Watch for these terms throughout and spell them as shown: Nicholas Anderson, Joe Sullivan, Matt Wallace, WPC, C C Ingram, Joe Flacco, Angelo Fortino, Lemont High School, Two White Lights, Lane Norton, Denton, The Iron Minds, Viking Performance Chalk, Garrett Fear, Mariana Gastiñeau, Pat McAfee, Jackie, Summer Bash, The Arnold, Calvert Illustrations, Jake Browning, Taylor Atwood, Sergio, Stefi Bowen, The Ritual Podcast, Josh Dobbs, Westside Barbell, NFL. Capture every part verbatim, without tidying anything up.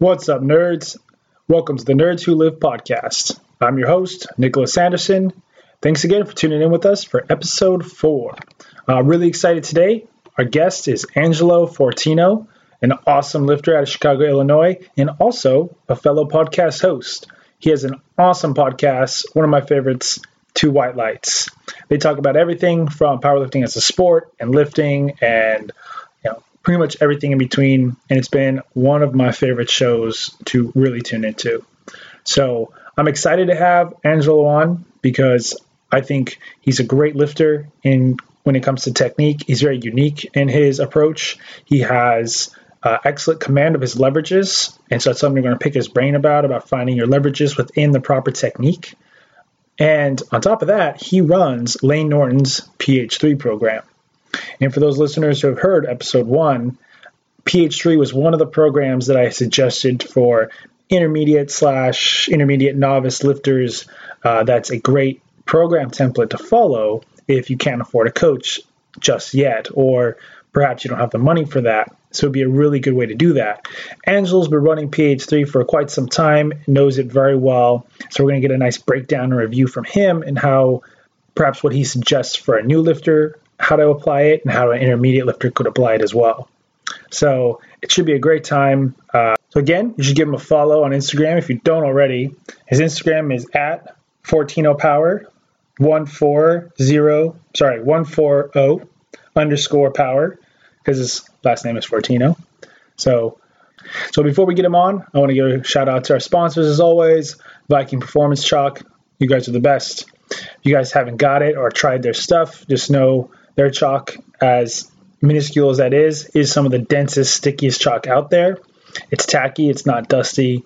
What's up, nerds? Welcome to the Nerds Who Live podcast. I'm your host, Nicholas Anderson. Thanks again for tuning in with us for episode four. Uh, really excited today. Our guest is Angelo Fortino, an awesome lifter out of Chicago, Illinois, and also a fellow podcast host. He has an awesome podcast, one of my favorites, Two White Lights. They talk about everything from powerlifting as a sport and lifting and pretty much everything in between, and it's been one of my favorite shows to really tune into. So I'm excited to have Angelo on because I think he's a great lifter in when it comes to technique. He's very unique in his approach. He has uh, excellent command of his leverages, and so that's something we're going to pick his brain about, about finding your leverages within the proper technique. And on top of that, he runs Lane Norton's P H three program. And for those listeners who have heard episode one, P H three was one of the programs that I suggested for intermediate slash intermediate novice lifters. Uh, that's a great program template to follow if you can't afford a coach just yet, or perhaps you don't have the money for that. So it'd be a really good way to do that. Angelo's been running P H three for quite some time, knows it very well. So we're going to get a nice breakdown and review from him and how perhaps what he suggests for a new lifter, how to apply it, and how an intermediate lifter could apply it as well. So it should be a great time. Uh, so again, you should give him a follow on Instagram if you don't already. His Instagram is at FortinoPower, one forty, sorry, one forty underscore power, because his last name is Fortino. So, so before we get him on, I want to give a shout out to our sponsors as always, Viking Performance Chalk. You guys are the best. If you guys haven't got it or tried their stuff, just know their chalk, as minuscule as that is, is some of the densest, stickiest chalk out there. It's tacky. It's not dusty.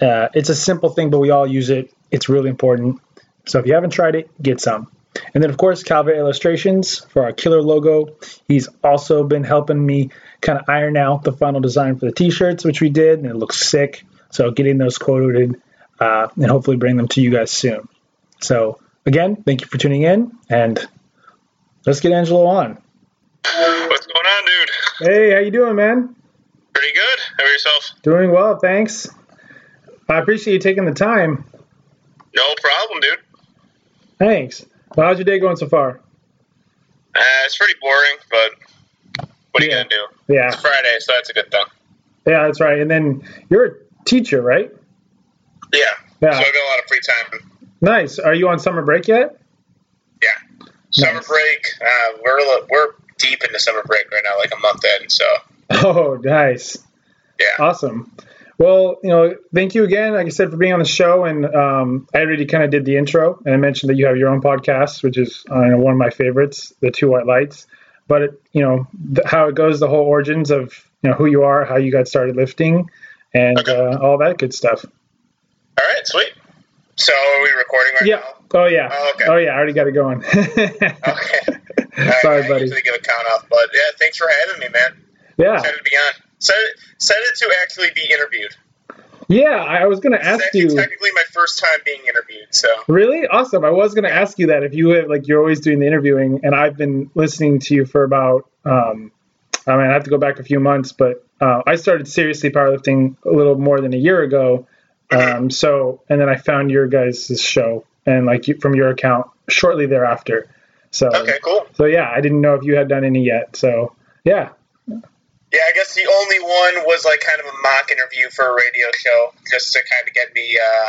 Uh, it's a simple thing, but we all use it. It's really important. So if you haven't tried it, get some. And then, of course, Calvert Illustrations for our killer logo. He's also been helping me kind of iron out the final design for the T-shirts, which we did, and it looks sick. So getting those quoted uh, and hopefully bring them to you guys soon. So again, thank you for tuning in, and let's get Angelo on. What's going on, dude? Hey, how you doing, man? Pretty good. How about yourself? Doing well, thanks. I appreciate you taking the time. No problem, dude. Thanks. Well, how's your day going so far? Uh, it's pretty boring, but what are yeah. you going to do? Yeah. It's Friday, so that's a good thing. Yeah, that's right. And then you're a teacher, right? Yeah. yeah. So I've got a lot of free time. Nice. Are you on summer break yet? Yeah. Summer nice. break. Uh, we're we're deep into summer break right now, like a month in. So. Oh, nice. Yeah. Awesome. Well, you know, thank you again, like I said, for being on the show. And um, I already kind of did the intro, and I mentioned that you have your own podcast, which is uh, one of my favorites, The Two White Lights. But, it, you know, th- how it goes, the whole origins of, you know, who you are, how you got started lifting, and okay. uh, all that good stuff. All right. Sweet. So are we recording right yeah. now? Oh, yeah. Oh, okay. Oh, yeah. I already got it going. Okay. Right, sorry, I buddy. I usually give a count off, but yeah, thanks for having me, man. Yeah. Excited to be on. Excited to actually be interviewed. Yeah, I was going to ask you. It's technically my first time being interviewed, so. Really? Awesome. I was going to ask you that if you have, like, you're always doing the interviewing, and I've been listening to you for about, um, I mean, I have to go back a few months, but uh, I started seriously powerlifting a little more than a year ago. Um, so, and then I found your guys' show and like you, from your account shortly thereafter. So, okay, cool. So yeah, I didn't know if you had done any yet. So yeah. Yeah. I guess the only one was like kind of a mock interview for a radio show just to kind of get me, uh,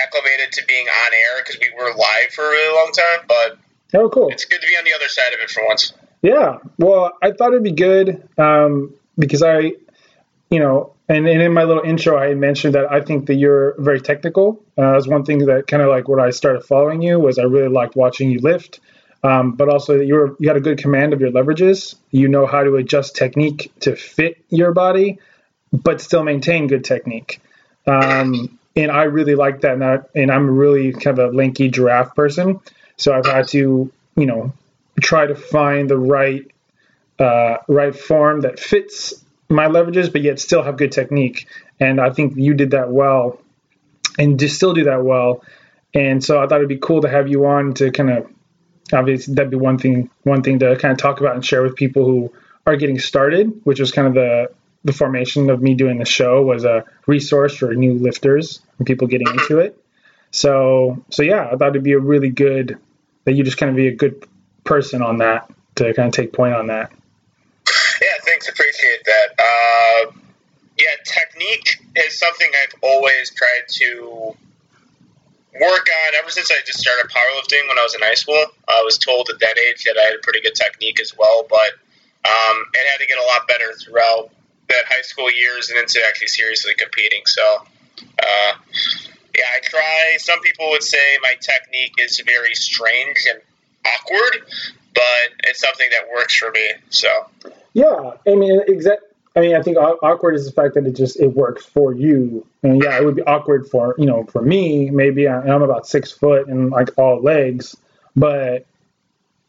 acclimated to being on air, cause we were live for a really long time, but oh, cool. It's good to be on the other side of it for once. Yeah. Well, I thought it'd be good. Um, because I, you know, And, and in my little intro, I mentioned that I think that you're very technical. Uh, that's one thing that kind of like when I started following you was I really liked watching you lift, um, but also that you were you had a good command of your leverages. You know how to adjust technique to fit your body, but still maintain good technique. Um, and I really like that. And, I, and I'm really kind of a lanky giraffe person, so I've had to you know try to find the right uh, right form that fits my leverages, but yet still have good technique. And I think you did that well, and just still do that well. And so I thought it'd be cool to have you on to kind of, obviously that'd be one thing, one thing to kind of talk about and share with people who are getting started, which was kind of the the formation of me doing the show, was a resource for new lifters and people getting into it. So, so yeah, I thought it'd be a really good, that you just kind of be a good person on that, to kind of take point on that. Yeah, thanks. Appreciate that. Uh, yeah, technique is something I've always tried to work on ever since I just started powerlifting when I was in high school. I was told at that age that I had a pretty good technique as well, but um, it had to get a lot better throughout that high school years and into actually seriously competing. So, uh, yeah, I try. Some people would say my technique is very strange and awkward, but it's something that works for me. So, yeah, I mean, exact. I mean, I think awkward is the fact that it just it works for you. And yeah, it would be awkward for you know for me. Maybe I, I'm about six foot and like all legs, but.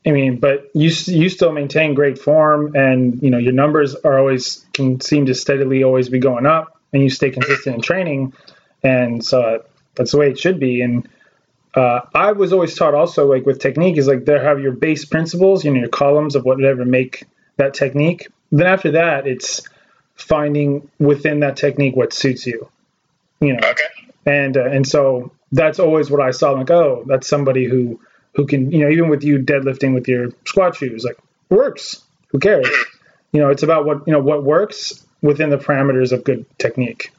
I mean, but you you still maintain great form, and you know your numbers are always can seem to steadily always be going up, and you stay consistent in training, and so that's the way it should be. And uh, I was always taught also, like with technique, is like there have your base principles, you know, your columns of whatever make that technique. Then after that, it's finding within that technique what suits you, you know. Okay. And uh, and so that's always what I saw. I'm like, oh, that's somebody who. Who can, you know, even with you deadlifting with your squat shoes, like works, who cares? You know, it's about what, you know, what works within the parameters of good technique.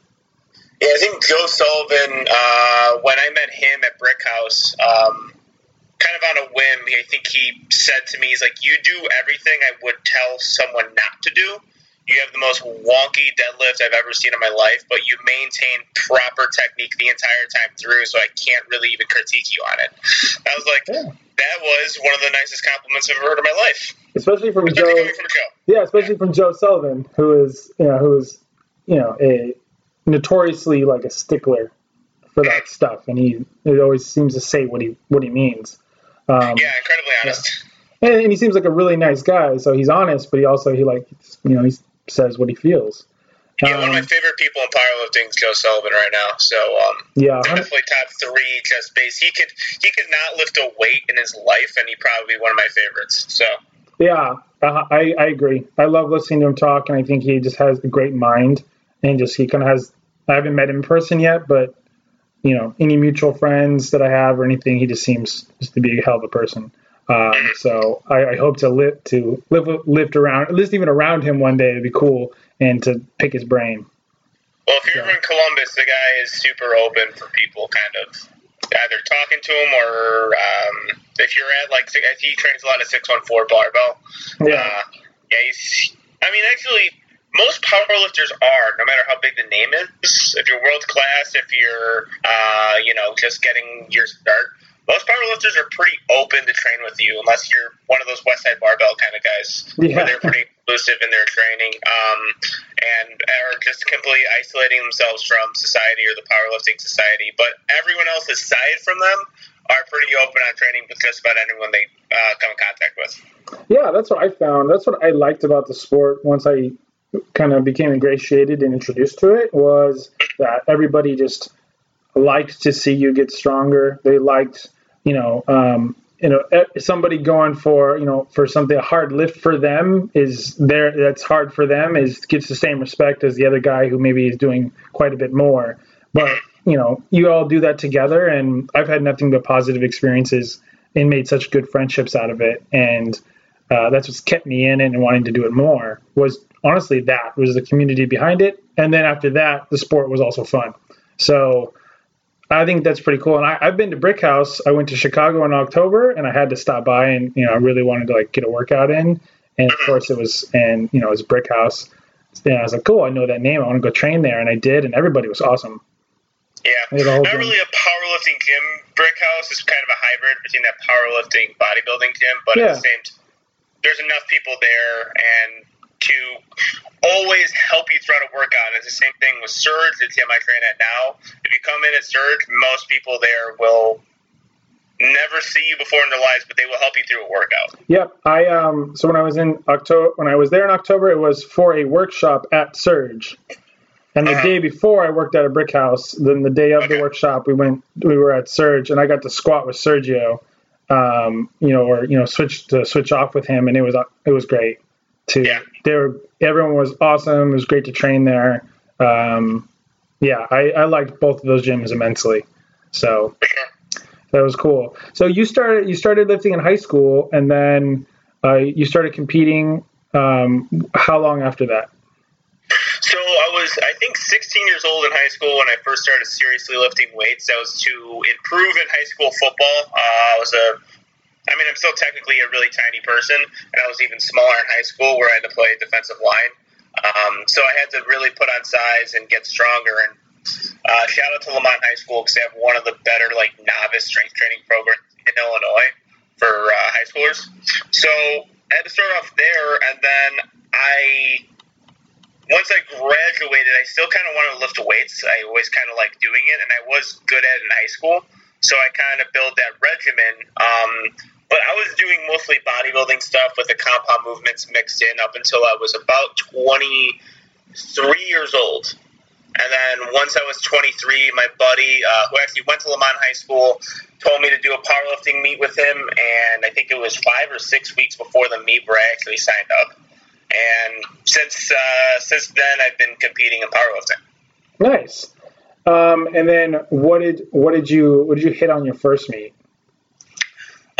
Yeah, I think Joe Sullivan, uh, when I met him at Brickhouse, um, kind of on a whim, I think he said to me, he's like, you do everything I would tell someone not to do. You have the most wonky deadlift I've ever seen in my life, but you maintain proper technique the entire time through, so I can't really even critique you on it. I was like, yeah. That was one of the nicest compliments I've ever heard in my life. Especially from, especially Joe, from Joe. Yeah, especially from Joe Sullivan, who is, you know, who is, you know, a notoriously like a stickler for that stuff, and he it always seems to say what he what he means. Um, yeah, incredibly honest. Yeah. And, and he seems like a really nice guy, so he's honest, but he also he like you know he's says what he feels. Yeah, um, one of my favorite people in powerlifting is Joe Sullivan right now. So um, yeah, definitely top three chest base. He could he could not lift a weight in his life, and he'd probably be one of my favorites. So yeah, uh, I I agree. I love listening to him talk, and I think he just has a great mind, and just he kind of has. I haven't met him in person yet, but you know, any mutual friends that I have or anything, he just seems just to be a hell of a person. Um, so I, I hope to live to live lift around at least even around him one day. It'd be cool and to pick his brain. Well, if you're so. In Columbus, the guy is super open for people, kind of either talking to him or um, if you're at like he trains a lot of six one four barbell. Yeah, uh, yeah. He's, I mean, actually, most powerlifters are, no matter how big the name is. If you're world class, if you're uh, you know just getting your start. Most powerlifters are pretty open to train with you, unless you're one of those Westside Barbell kind of guys, yeah. Where they're pretty inclusive in their training, um, and are just completely isolating themselves from society or the powerlifting society. But everyone else aside from them are pretty open on training with just about anyone they uh, come in contact with. Yeah, that's what I found. That's what I liked about the sport once I kind of became ingratiated and introduced to it, was that everybody just liked to see you get stronger. They liked... You know, um, you know, somebody going for you know for something a hard lift for them is there. That's hard for them is gets the same respect as the other guy who maybe is doing quite a bit more. But you know, you all do that together, and I've had nothing but positive experiences and made such good friendships out of it. And uh, that's what's kept me in it and wanting to do it more. Was honestly that was the community behind it, and then after that, the sport was also fun. So. I think that's pretty cool. And I, I've been to Brickhouse. I went to Chicago in October, and I had to stop by, and, you know, I really wanted to, like, get a workout in. And, of course, it was – and, you know, it was Brickhouse. And I was like, cool, I know that name. I want to go train there. And I did, and everybody was awesome. Yeah. Not gym. Really a powerlifting gym. Brickhouse is kind of a hybrid between that powerlifting, bodybuilding gym. But yeah. At the same time, there's enough people there and to – always help you throughout a workout. It's the same thing with Surge, the gym I train at now. If you come in at Surge, most people there will never see you before in their lives, but they will help you through a workout. Yep. I um. So when I was in October, when I was there in October, it was for a workshop at Surge. And the uh-huh. day before, I worked at a Brickhouse. Then the day of okay. the workshop, we went. We were at Surge, and I got to squat with Sergio. Um, you know, or you know, switch to switch off with him, and it was it was great. To yeah. they were everyone was awesome. It was great to train there. Um, yeah, I, I liked both of those gyms immensely. So that was cool. So you started you started lifting in high school, and then uh, you started competing. Um, how long after that? So I was, I think, sixteen years old in high school when I first started seriously lifting weights. That was to improve in high school football. Uh, I was a, I mean, I'm still technically a really tiny person, and I was even smaller in high school where I had to play defensive line. Um, so I had to really put on size and get stronger. And uh, shout out to Lemont High School because they have one of the better like novice strength training programs in Illinois for uh, high schoolers. So I had to start off there, and then I. Once I graduated, I still kind of wanted to lift weights. I always kind of liked doing it, and I was good at it in high school, so I kind of built that regimen. Um, but I was doing mostly bodybuilding stuff with the compound movements mixed in up until I was about twenty-three years old. And then once I was twenty-three, my buddy, uh, who actually went to Lemont High School, told me to do a powerlifting meet with him, and I think it was five or six weeks before the meet where I actually signed up. And since uh, since then, I've been competing in powerlifting. Nice. Um, and then, what did what did you what did you hit on your first meet? Um,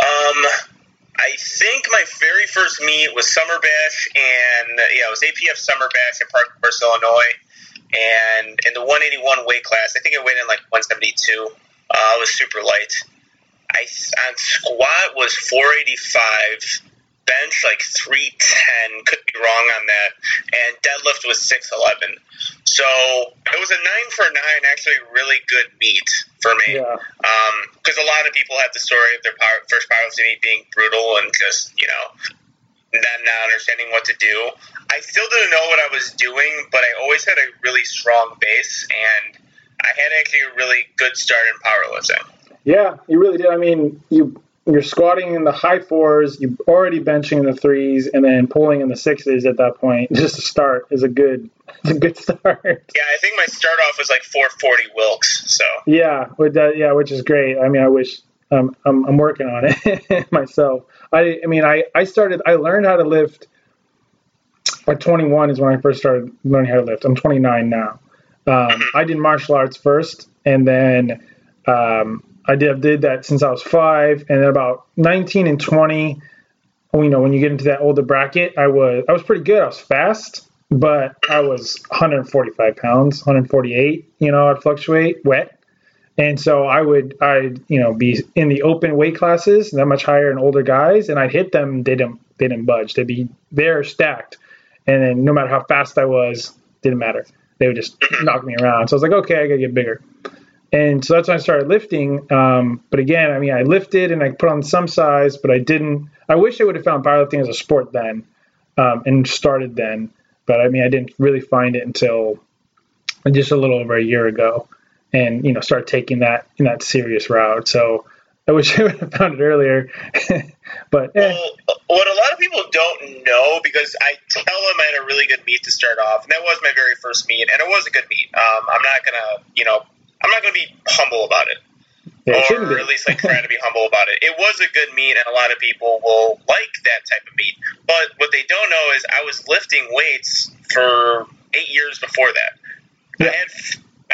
I think my very first meet was Summer Bash, and yeah, it was A P F Summer Bash in Park Forest, Illinois, and in the one eighty-one weight class, I think I weighed in like one seventy-two. Uh, I was super light. I on squat was four eighty-five. Bench like three ten, could be wrong on that, and deadlift was six eleven. So it was a nine for nine, actually really good meet for me. Yeah. Um, because a lot of people have the story of their power, first powerlifting meet being brutal and just, you know, not, not understanding what to do. I still didn't know what I was doing, but I always had a really strong base, and I had actually a really good start in powerlifting. Yeah, you really did. I mean, you... You're squatting in the high fours, you're already benching in the threes, and then pulling in the sixes at that point. Just to start is a good is a good start. Yeah, I think my start off was like four forty Wilks. So yeah, with that, yeah, which is great. I mean, I wish um, I'm I'm working on it myself. I I mean, I, I started I learned how to lift at twenty-one is when I first started learning how to lift. I'm twenty-nine now. Um, mm-hmm. I did martial arts first, and then. Um, I did, did that since I was five, and then about nineteen and twenty, you know, when you get into that older bracket, I was I was pretty good. I was fast, but I was one forty-five pounds, one forty-eight. You know, I'd fluctuate wet, and so I would I you know be in the open weight classes that much higher and older guys, and I'd hit them. They didn't they didn't budge. They'd be there stacked, and then no matter how fast I was, didn't matter. They would just knock me around. So I was like, okay, I gotta get bigger. And so that's when I started lifting. Um, but again, I mean, I lifted and I put on some size, but I didn't. I wish I would have found powerlifting as a sport then um, and started then. But I mean, I didn't really find it until just a little over a year ago and, you know, start taking that in that serious route. So I wish I would have found it earlier. But eh. Well, what a lot of people don't know, because I tell them I had a really good meet to start off. And that was my very first meet. And it was a good meet. Um, I'm not going to, you know, I'm not going to be humble about it, yeah, it or at least like try to be humble about it. It was a good meet, and a lot of people will like that type of meet. But what they don't know is I was lifting weights for eight years before that. Yeah. I had,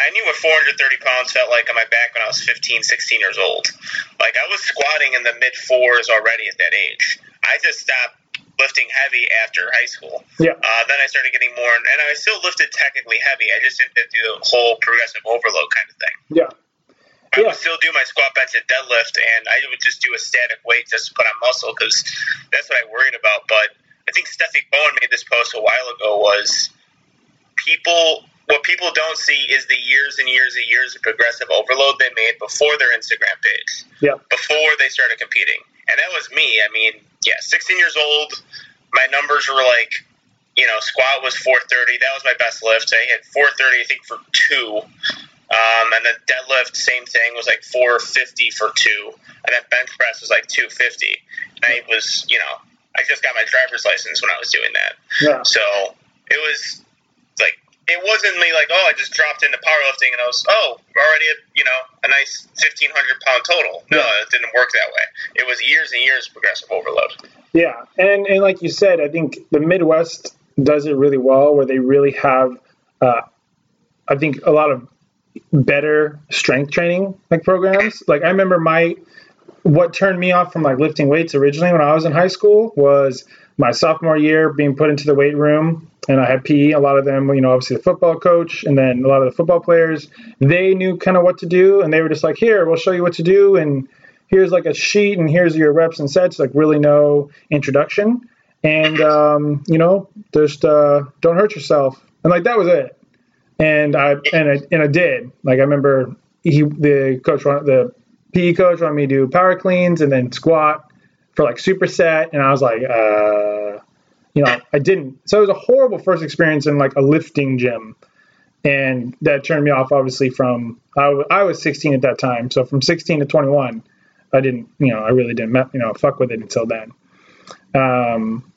I knew what four thirty pounds felt like on my back when I was fifteen, sixteen years old. Like I was squatting in the mid fours already at that age. I just stopped lifting heavy after high school. Yeah. Uh, then I started getting more, and I still lifted technically heavy. I just didn't do the whole progressive overload kind of thing. Yeah. I yeah. would still do my squat, bench, and deadlift, and I would just do a static weight just to put on muscle because that's what I worried about. But I think Stefi Bowen made this post a while ago was people, what people don't see is the years and years and years of progressive overload they made before their Instagram page. Yeah. Before they started competing. And that was me. I mean, yeah, sixteen years old, my numbers were like, you know, squat was four thirty. That was my best lift. I hit four thirty, I think, for two. Um, and then deadlift, same thing, was like four fifty for two. And then bench press was like two fifty. And I was, you know, I just got my driver's license when I was doing that. Yeah. So it was like, it wasn't me like, oh, I just dropped into powerlifting and I was, oh, already at, you know, a nice fifteen hundred pound total. No, yeah. It didn't work that way. It was years and years of progressive overload. Yeah. And, and like you said, I think the Midwest does it really well, where they really have, uh, I think, a lot of better strength training like programs. Like I remember my, what turned me off from like lifting weights originally when I was in high school was my sophomore year being put into the weight room, and I had P E. A lot of them, you know, obviously the football coach and then a lot of the football players, they knew kind of what to do, and they were just like, here, we'll show you what to do, and here's like a sheet, and here's your reps and sets, like really no introduction. And, um, you know, just uh, don't hurt yourself. And like that was it. And I and I, and I did. Like I remember he the coach the P E coach wanted me to do power cleans and then squat for like superset, and I was like, uh, you know, I didn't. So it was a horrible first experience in like a lifting gym, and that turned me off. Obviously, from I, w- I was sixteen at that time, so from sixteen to twenty-one, I didn't, you know, I really didn't, you know, fuck with it until then. Um,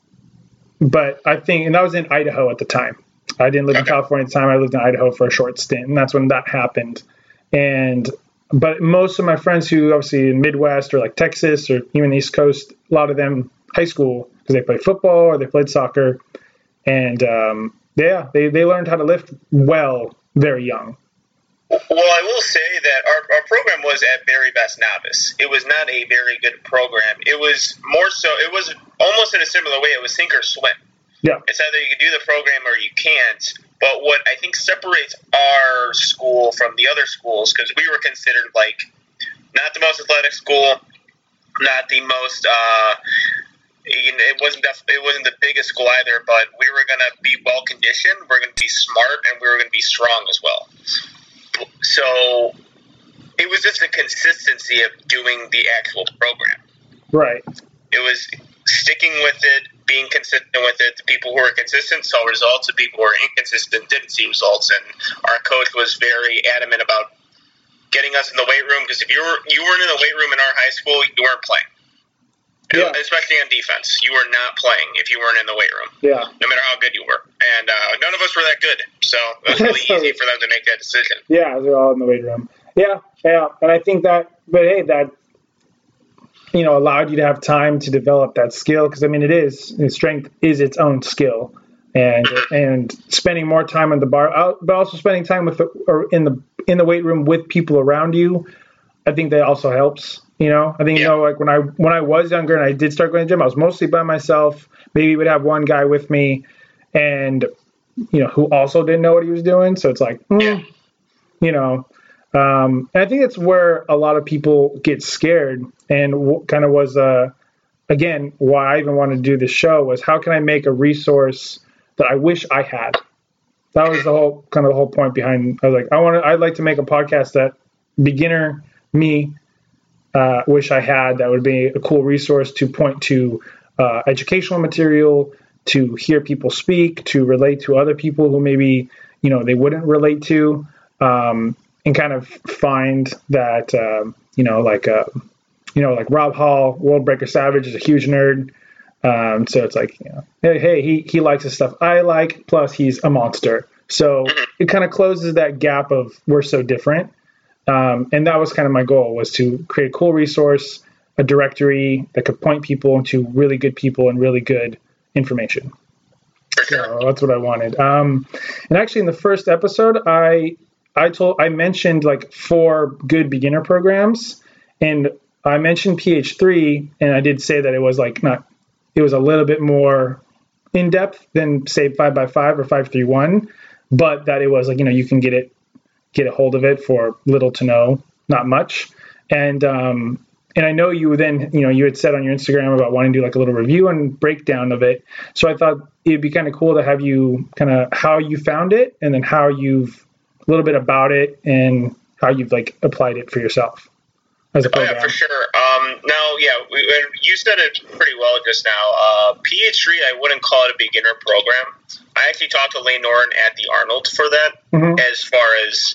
but I think, and that was in Idaho at the time. I didn't live in California at the time. I lived in Idaho for a short stint, and that's when that happened. And but most of my friends who obviously in Midwest or like Texas or even the East Coast, a lot of them high school, because they played football or they played soccer, and um, yeah, they they learned how to lift well very young. Well, I will say that our, our program was at very best novice. It was not a very good program. It was more so. It was almost in a similar way. It was sink or swim. Yeah. It's either you can do the program or you can't. But what I think separates our school from the other schools, because we were considered like not the most athletic school, not the most. Uh, you know, it wasn't def- it wasn't the biggest school either, but we were going to be well conditioned. We're going to be smart, and we were going to be strong as well. So it was just the consistency of doing the actual program. Right. It was sticking with it, being consistent with it. The people who were consistent saw results. The people who were inconsistent didn't see results. And our coach was very adamant about getting us in the weight room, because if you were you weren't in the weight room in our high school, you weren't playing. Yeah. Especially on defense, you were not playing if you weren't in the weight room. Yeah. No matter how good you were, and uh, none of us were that good, so it was really so, easy for them to make that decision. Yeah, they're all in the weight room. Yeah, yeah, and I think that, but hey, that, you know, allowed you to have time to develop that skill, because I mean, it is strength is its own skill, and and spending more time on the bar, but also spending time with the, or in the in the weight room with people around you, I think that also helps. You know, I think, you know, like when I when I was younger and I did start going to the gym, I was mostly by myself. Maybe would have one guy with me, and, you know, who also didn't know what he was doing. So it's like, mm, you know, um, and I think that's where a lot of people get scared. And w- kind of was, uh, again, why I even wanted to do this show was how can I make a resource that I wish I had? That was the whole kind of the whole point behind. I was like, I want to I'd like to make a podcast that beginner me Uh, wish I had, that would be a cool resource to point to uh, educational material, to hear people speak, to relate to other people who maybe, you know, they wouldn't relate to, um, and kind of find that, um, you know, like, uh, you know, like Rob Hall, World Breaker Savage, is a huge nerd. Um, so it's like, you know, hey, hey, he, he likes the stuff I like, plus he's a monster. So it kind of closes that gap of we're so different. Um, and that was kind of my goal, was to create a cool resource, a directory that could point people to really good people and really good information. So that's what I wanted. Um, and actually in the first episode, I, I told, I mentioned like four good beginner programs, and I mentioned P H three, and I did say that it was like not, it was a little bit more in depth than say five by five or five three one, but that it was like, you know, you can get it, get a hold of it for little to no, not much. And, um, and I know you then, you know, you had said on your Instagram about wanting to do like a little review and breakdown of it. So I thought it'd be kind of cool to have you kind of how you found it, and then how you've a little bit about it and how you've like applied it for yourself as a program. Oh, yeah, for sure. Um, now, yeah, we, you said it pretty well just now. Uh, P H three, I wouldn't call it a beginner program. I actually talked to Lane Norton at The Arnold for that, mm-hmm. as far as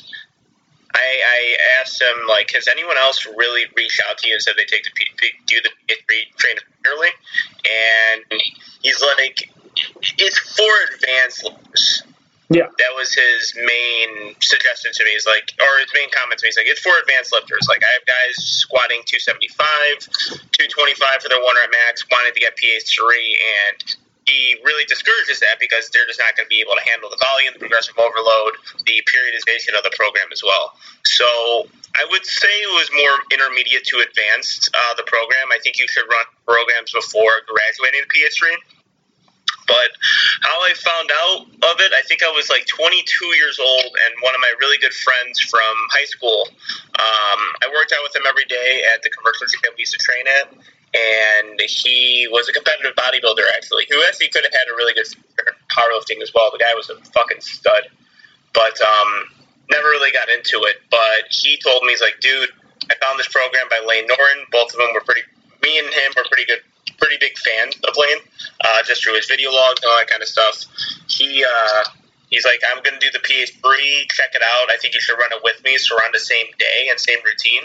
I, I asked him, like, has anyone else really reached out to you and said they take the P- do the P H three training early? And he's like, it's for advanced lifters. Yeah, that was his main suggestion to me. He's like, or his main comment to me. He's like, it's for advanced lifters. Like, I have guys squatting two seventy-five, two twenty-five for their one rep max, wanted to get P H three, and he really discourages that because they're just not going to be able to handle the volume, the progressive overload, the periodization of the program as well. So I would say it was more intermediate to advanced, uh, the program. I think you should run programs before graduating to P H three. But how I found out of it, I think I was like twenty-two years old, and one of my really good friends from high school, um, I worked out with him every day at the commercial gym we used to train at, and he was a competitive bodybuilder, actually, who actually could have had a really good future in powerlifting as well. The guy was a fucking stud, but um, never really got into it. But he told me, he's like, dude, I found this program by Lane Norton. Both of them were pretty, me and him were pretty good. Pretty big fan of Lane, uh, just through his video logs and all that kind of stuff. He uh, he's like, I'm going to do the P H three, check it out. I think you should run it with me. So we're on the same day and same routine.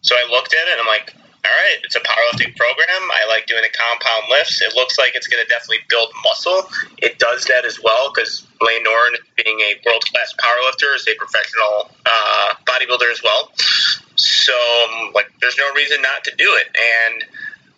So I looked at it, and I'm like, all right, it's a powerlifting program. I like doing the compound lifts. It looks like it's going to definitely build muscle. It does that as well because Lane Norton, being a world-class powerlifter, is a professional uh, bodybuilder as well. So I'm like, there's no reason not to do it. And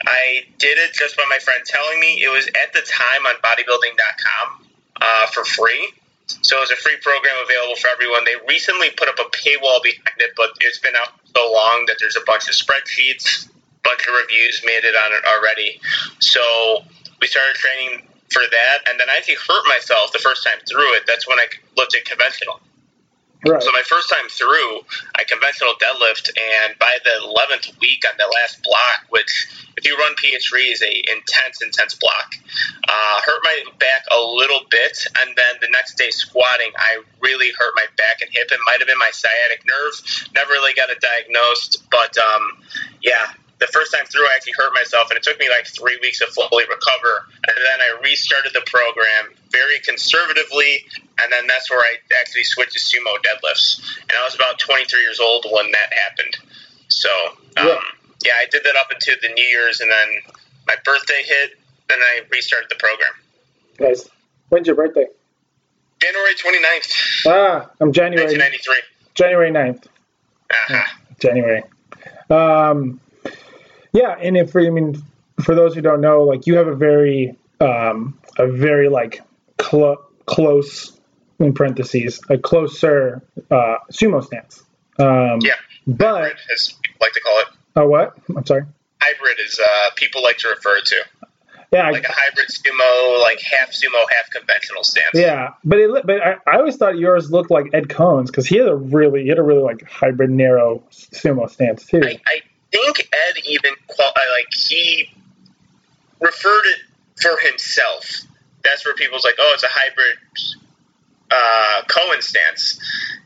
I did it just by my friend telling me. It was at the time on bodybuilding dot com uh, for free. So it was a free program available for everyone. They recently put up a paywall behind it, but it's been out so long that there's a bunch of spreadsheets, bunch of reviews made it on it already. So we started training for that, and then I actually hurt myself the first time through it. That's when I lifted conventional. Right. So my first time through, I conventional deadlift, and by the eleventh week on the last block, which if you run P H three is a intense, intense block, uh, hurt my back a little bit, and then the next day squatting, I really hurt my back and hip. It might have been my sciatic nerve. Never really got it diagnosed, but um, yeah, the first time through, I actually hurt myself, and it took me like three weeks to fully recover, and then I restarted the program very conservatively, and then that's where I actually switched to sumo deadlifts, and I was about twenty-three years old when that happened. So, um, yeah. yeah, I did that up into the New Year's, and then my birthday hit, and I restarted the program. Nice. When's your birthday? January twenty-ninth. Ah, I'm January. nineteen ninety-three. January ninth. Uh-huh. January. Um... Yeah, and if I mean, for those who don't know, like you have a very, um, a very like cl- close in parentheses, a closer uh, sumo stance. Um, yeah, but hybrid, as people like to call it. Oh, what? I'm sorry. Hybrid is uh, people like to refer to. Yeah, like I, a hybrid sumo, like half sumo, half conventional stance. Yeah, but it, but I, I always thought yours looked like Ed Coan's because he had a really, he had a really like hybrid narrow sumo stance too. I, I, I think Ed even, like, he referred it for himself. That's where people's like, oh, it's a hybrid uh, Coan stance.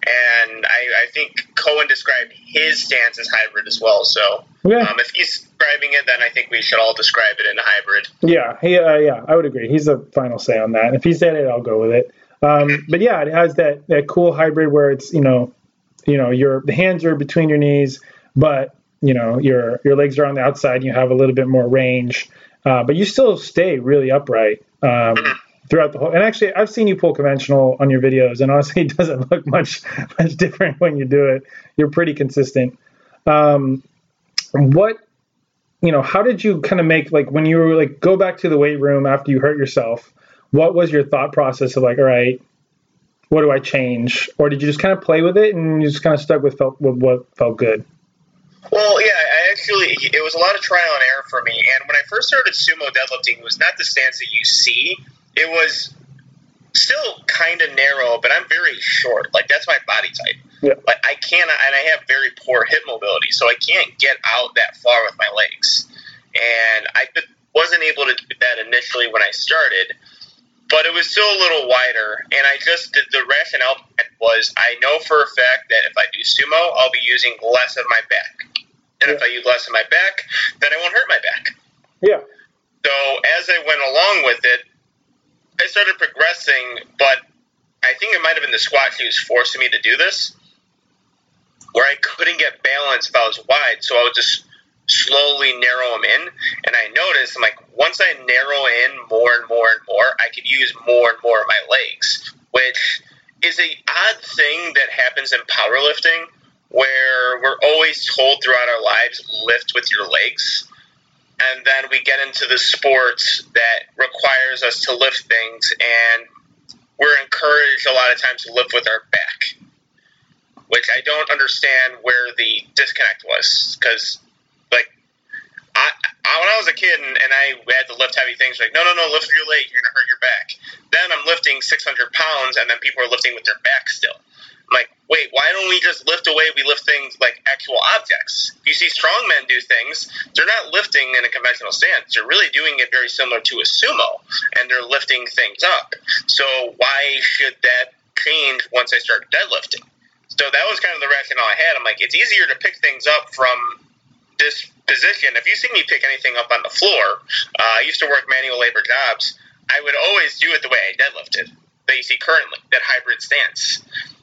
And I, I think Coan described his stance as hybrid as well. So yeah. um, if he's describing it, then I think we should all describe it in a hybrid. Yeah, he, uh, yeah, I would agree. He's the final say on that. If he said it, I'll go with it. Um, but, yeah, it has that, that cool hybrid where it's, you know, you know, your the hands are between your knees, but you know, your your legs are on the outside, and you have a little bit more range, uh, but you still stay really upright um, throughout the whole. And actually, I've seen you pull conventional on your videos, and honestly, it doesn't look much much different when you do it. You're pretty consistent. Um, what, you know, how did you kind of make, like, when you were, like, go back to the weight room after you hurt yourself, what was your thought process of, like, all right, what do I change? Or did you just kind of play with it and you just kind of stuck with, felt, with what felt good? Well, yeah, I actually, it was a lot of trial and error for me, and when I first started sumo deadlifting, it was not the stance that you see. It was still kind of narrow, but I'm very short. Like, that's my body type. Yeah. Like, I can't, and I have very poor hip mobility, so I can't get out that far with my legs, and I wasn't able to do that initially when I started, but it was still a little wider, and I just, the, the rationale was I know for a fact that if I do sumo, I'll be using less of my back. And if I use less of my back, then I won't hurt my back. Yeah. So as I went along with it, I started progressing, but I think it might have been the squat she was forcing me to do this. where I couldn't get balance if I was wide, so I would just slowly narrow them in. And I noticed, I'm like, once I narrow in more and more and more, I could use more and more of my legs, which is an odd thing that happens in powerlifting, where we're always told throughout our lives, lift with your legs. And then we get into the sports that requires us to lift things, and we're encouraged a lot of times to lift with our back, which I don't understand where the disconnect was. Because, like, I, I when I was a kid and, and I had to lift heavy things, like, no, no, no, lift with your leg, you're going to hurt your back. Then I'm lifting six hundred pounds, and then people are lifting with their back still. I'm like, wait, why don't we just lift away? We lift things like actual objects. You see strongmen do things. They're not lifting in a conventional stance. They're really doing it very similar to a sumo, and they're lifting things up. So why should that change once I start deadlifting? So that was kind of the rationale I had. I'm like, it's easier to pick things up from this position. If you see me pick anything up on the floor, uh, I used to work manual labor jobs. I would always do it the way I deadlifted, that you see currently, that hybrid stance.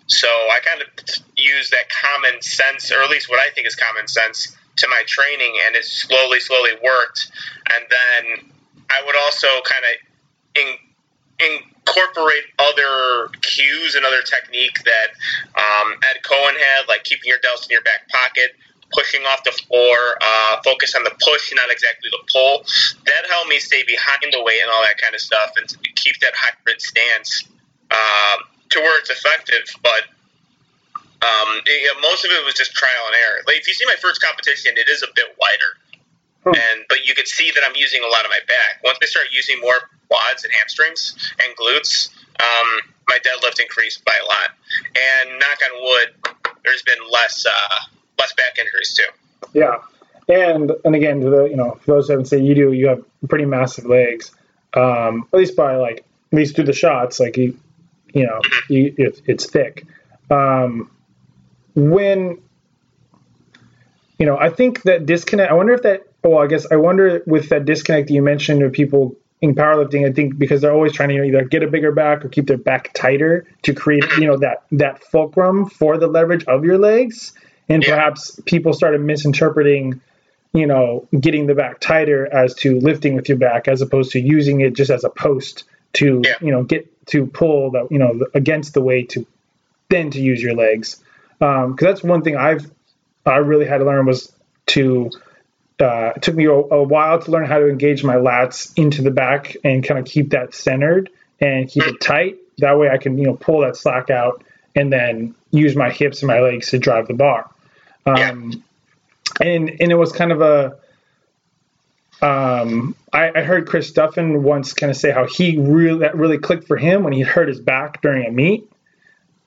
So I kind of use that common sense, or at least what I think is common sense, to my training, and it slowly, slowly worked. And then I would also kind of in, incorporate other cues and other technique that um, Ed Coan had, like keeping your delts in your back pocket, pushing off the floor, uh, focus on the push, not exactly the pull. That helped me stay behind the weight and all that kind of stuff, and to keep that hybrid stance um, to where it's effective. But um, it, most of it was just trial and error. Like, if you see my first competition, it is a bit wider, hmm. and but you can see that I'm using a lot of my back. Once I start using more quads and hamstrings and glutes, um, my deadlift increased by a lot. And knock on wood, there's been less uh, less back injuries too. Yeah, and and again, to the you know, for those who haven't seen, you do you have pretty massive legs, um, at least by like at least through the shots, like you. You know, you, it, it's thick. Um, when, you know, I think that disconnect, I wonder if that, well, I guess I wonder with that disconnect that you mentioned of people in powerlifting, I think because they're always trying to either get a bigger back or keep their back tighter to create, you know, that, that fulcrum for the leverage of your legs. And yeah. Perhaps people started misinterpreting, you know, getting the back tighter as to lifting with your back, as opposed to using it just as a post to, yeah. you know, get, to pull the, you know, against the weight to then to use your legs. Um, cause that's one thing I've, I really had to learn was to, uh, it took me a, a while to learn how to engage my lats into the back and kind of keep that centered and keep it tight. That way I can, you know, pull that slack out and then use my hips and my legs to drive the bar. Um, and, and it was kind of a, Um, I, I heard Chris Duffin once kind of say how he really, that really clicked for him when he hurt his back during a meet.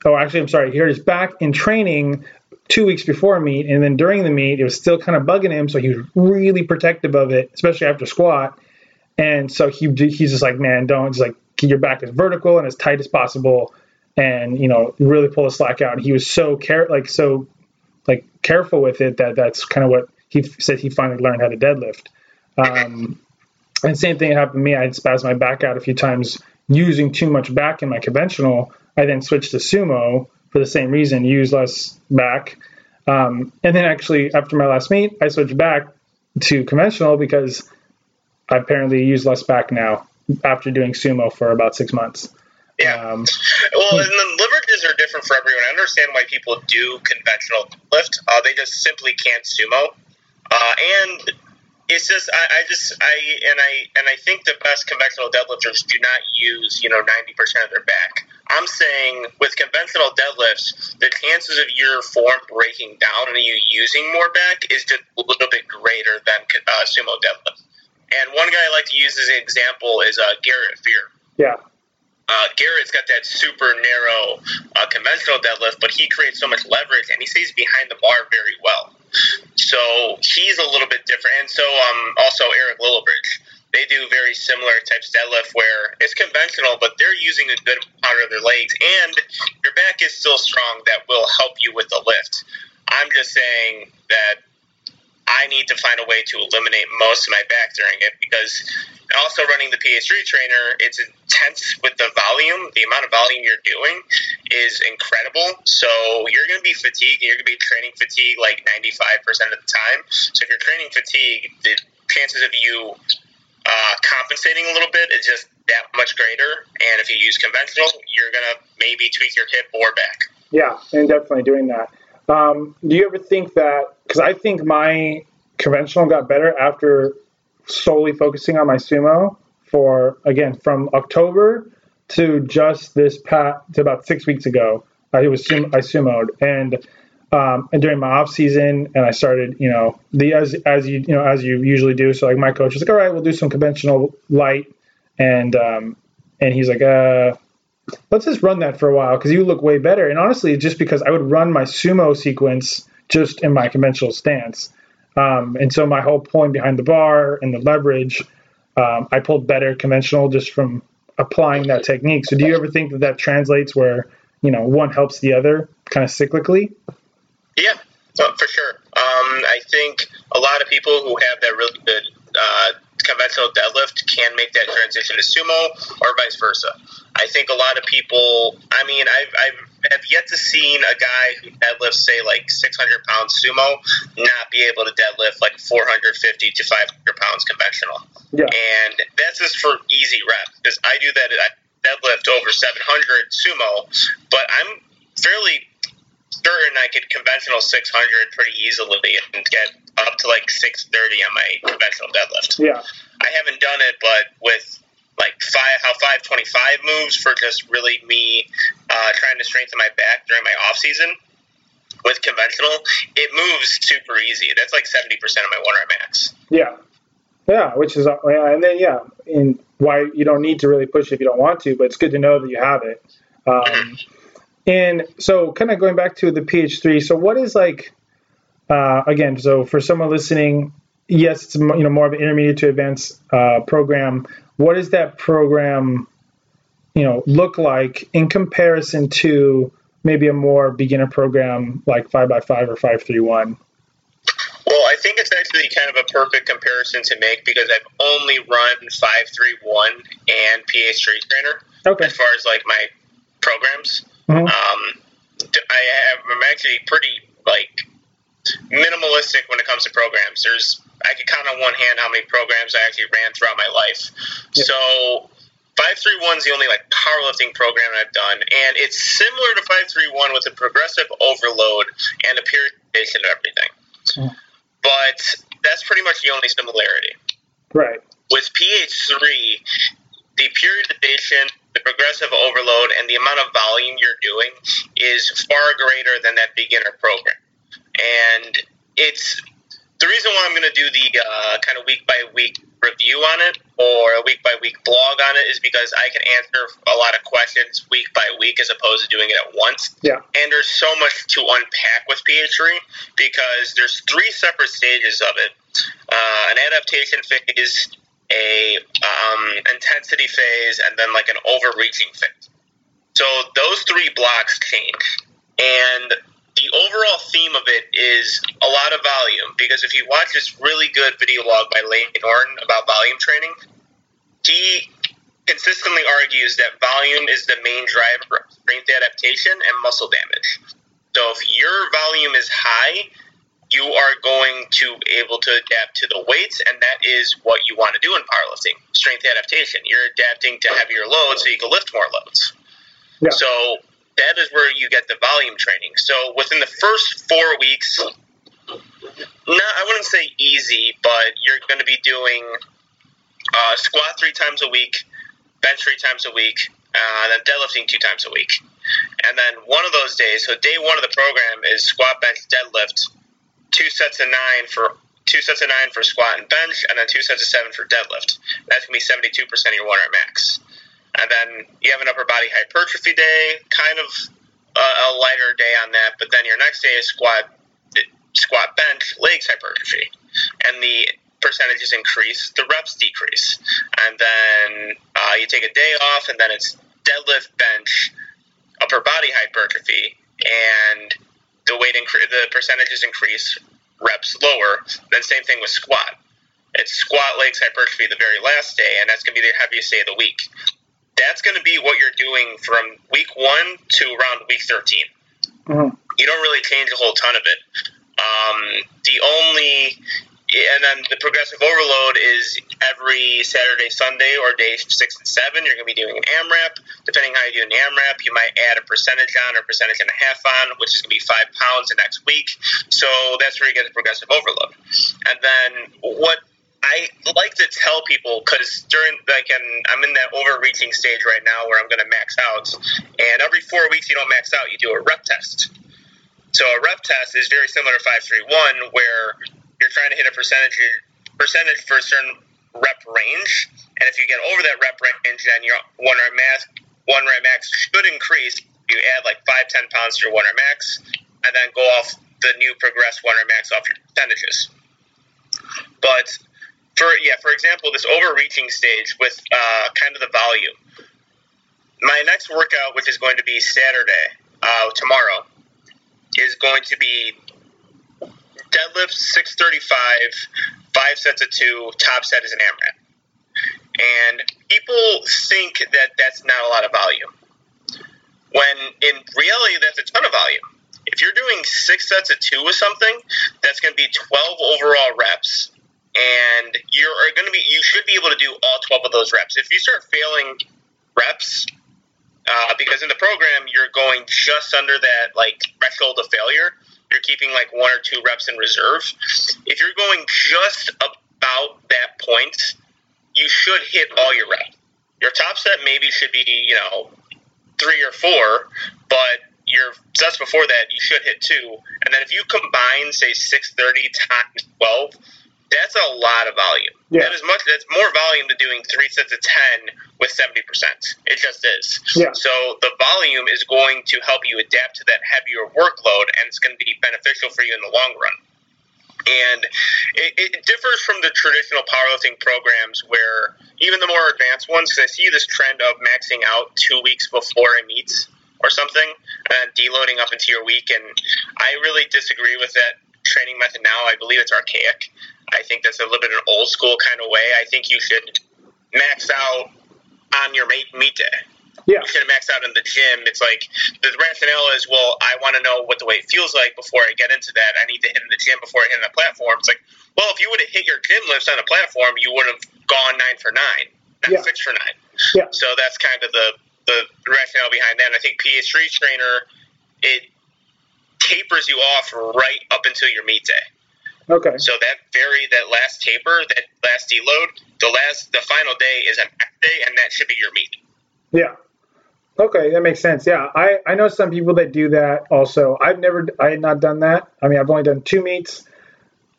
Oh, actually, I'm sorry. He hurt his back in training two weeks before a meet. And then during the meet, it was still kind of bugging him. So he was really protective of it, especially after squat. And so he, he's just like, man, don't, it's like your back is vertical and as tight as possible. And, you know, really pull the slack out. And he was so care, like, so like careful with it that that's kind of what he said. He finally learned how to deadlift. Um, and same thing happened to me. I'd spasmed my back out a few times using too much back in my conventional. I then switched to sumo for the same reason, use less back. Um, and then actually after my last meet, I switched back to conventional because I apparently use less back now after doing sumo for about six months. Yeah. Um, well, and the leverages are different for everyone. I understand why people do conventional lift. Uh, they just simply can't sumo. Uh, and It's just I, I just I and I and I think the best conventional deadlifters do not use, you know, ninety percent of their back. I'm saying with conventional deadlifts, the chances of your form breaking down and you using more back is just a little bit greater than uh, sumo deadlift. And one guy I like to use as an example is uh, Garrett Fear. Yeah. Uh, Garrett's got that super narrow uh, conventional deadlift, but he creates so much leverage and he stays behind the bar very well. So he's a little bit different. And so um, also Eric Lillibridge, they do very similar types of deadlift where it's conventional, but they're using a good part of their legs and your back is still strong. That will help you with the lift. I'm just saying that I need to find a way to eliminate most of my back during it, because also running the P H three trainer, it's intense with the volume. The amount of volume you're doing is incredible. So you're going to be fatigued. You're going to be training fatigue like ninety-five percent of the time. So if you're training fatigue, the chances of you uh, compensating a little bit is just that much greater. And if you use conventional, you're going to maybe tweak your hip or back. Yeah, and definitely doing that. Um, do you ever think that, because I think my conventional got better after solely focusing on my sumo for, again, from October to just this past, to about six weeks ago, I was sumo, I sumoed, and um, and during my off season, and I started, you know, the as as you you know as you usually do. So like my coach was like, all right, we'll do some conventional light, and um, and he's like, uh. let's just run that for a while because you look way better. And honestly, just because I would run my sumo sequence just in my conventional stance. Um, and so my whole pulling behind the bar and the leverage, um, I pulled better conventional just from applying that technique. So do you ever think that that translates where, you know, one helps the other kind of cyclically? Yeah, well, for sure. Um, I think a lot of people who have that really good uh, conventional deadlift can make that transition to sumo or vice versa. I think a lot of people, I mean, I've, I've have yet to seen a guy who deadlifts, say, like six hundred pounds sumo not be able to deadlift like four fifty to five hundred pounds conventional. Yeah. And that's just for easy reps, because I do that, I deadlift over seven hundred sumo, but I'm fairly certain I could conventional six hundred pretty easily and get up to like six thirty on my conventional deadlift. Yeah. I haven't done it, but with like five, how five twenty-five moves for just really me uh, trying to strengthen my back during my off season with conventional, it moves super easy. That's like seventy percent of my one rep max. Yeah. Yeah. Which is, yeah, and then, yeah. And why you don't need to really push it if you don't want to, but it's good to know that you have it. Um, mm-hmm. And so kind of going back to the P H three. So what is like, uh, again, so for someone listening, yes, it's, you know, more of an intermediate to advanced uh, program. What does that program, you know, look like in comparison to maybe a more beginner program like five by five or five three one? Well, I think it's actually kind of a perfect comparison to make because I've only run five three one and P H three trainer okay. as far as like my programs. Mm-hmm. Um, I have, I'm actually pretty like minimalistic when it comes to programs. There's I could count on one hand how many programs I actually ran throughout my life. Yeah. So five three one is the only like powerlifting program I've done, and it's similar to five three one with a progressive overload and a periodization of everything. Yeah. But that's pretty much the only similarity. Right. With P H three, the periodization, the progressive overload, and the amount of volume you're doing is far greater than that beginner program. And it's the reason why I'm going to do the uh, kind of week-by-week review on it or a week-by-week blog on it is because I can answer a lot of questions week-by-week as opposed to doing it at once. Yeah. And there's so much to unpack with P H three because there's three separate stages of it. Uh, an adaptation phase, a um, intensity phase, and then like an overreaching phase. So those three blocks change. And the overall theme of it is a lot of volume, because if you watch this really good video log by Lane Norton about volume training, he consistently argues that volume is the main driver of strength adaptation and muscle damage. So if your volume is high, you are going to be able to adapt to the weights, and that is what you want to do in powerlifting, strength adaptation. You're adapting to heavier loads so you can lift more loads. Yeah. So that is where you get the volume training. So within the first four weeks, no, I wouldn't say easy, but you're going to be doing uh, squat three times a week, bench three times a week, uh, then deadlifting two times a week. And then one of those days, so day one of the program is squat, bench, deadlift, two sets of nine for two sets of nine for squat and bench, and then two sets of seven for deadlift. That's going to be seventy-two percent of your one-rep max. And then you have an upper body hypertrophy day, kind of a, a lighter day on that. But then your next day is squat, squat bench, legs hypertrophy. And the percentages increase, the reps decrease. And then uh, you take a day off, and then it's deadlift, bench, upper body hypertrophy, and the weight incre- the percentages increase, reps lower. Then same thing with squat. It's squat legs hypertrophy the very last day, and that's going to be the heaviest day of the week. That's going to be what you're doing from week one to around week thirteen. Mm-hmm. You don't really change a whole ton of it. Um, the only... And then the progressive overload is every Saturday, Sunday, or day six and seven, you're going to be doing an AMRAP. Depending how you do an AMRAP, you might add a percentage on or a percentage and a half on, which is going to be five pounds the next week. So that's where you get the progressive overload. And then what I like to tell people, because during, like, and I'm in that overreaching stage right now where I'm going to max out. And every four weeks you don't max out, you do a rep test. So a rep test is very similar to five three one, where you're trying to hit a percentage percentage for a certain rep range, and if you get over that rep range, then your one rep max one rep max should increase. You add like five, ten pounds to your one rep max, and then go off the new progress one rep max off your percentages. But for yeah, for example, this overreaching stage with uh, kind of the volume. My next workout, which is going to be Saturday, uh, tomorrow, is going to be deadlift six thirty-five, five sets of two, top set is an AMRAP. And people think that that's not a lot of volume, when in reality, that's a ton of volume. If you're doing six sets of two with something, that's going to be twelve overall reps, and you're going to be, you should be able to do all twelve of those reps. If you start failing reps, uh, because in the program, you're going just under that like threshold of failure, you're keeping like one or two reps in reserve. If you're going just about that point, you should hit all your reps. Your top set maybe should be, you know, three or four, but your sets before that, you should hit two. And then if you combine, say, six thirty times twelve, that's a lot of volume. Yeah. That is much. That's more volume than doing three sets of ten with seventy percent. It just is. Yeah. So the volume is going to help you adapt to that heavier workload, and it's going to be beneficial for you in the long run. And it, it differs from the traditional powerlifting programs, where even the more advanced ones, because I see this trend of maxing out two weeks before a meet or something, and deloading up into your week. And I really disagree with that training method now. I believe it's archaic. I think that's a little bit of an old school kind of way. I think you should max out on your meet day. Yeah. You should max out in the gym. It's like the rationale is, well, I want to know what the weight feels like before I get into that. I need to hit in the gym before I hit on the platform. It's like, well, if you would have hit your gym lifts on the platform, you would have gone nine for nine, not yeah. six for nine. Yeah. So that's kind of the, the rationale behind that. And I think P H three trainer, it tapers you off right up until your meet day. Okay. So that very that last taper, that last deload, the last the final day is an act day, and that should be your meet. Yeah. Okay, that makes sense. Yeah, I, I know some people that do that also. I've never I had not done that. I mean, I've only done two meets,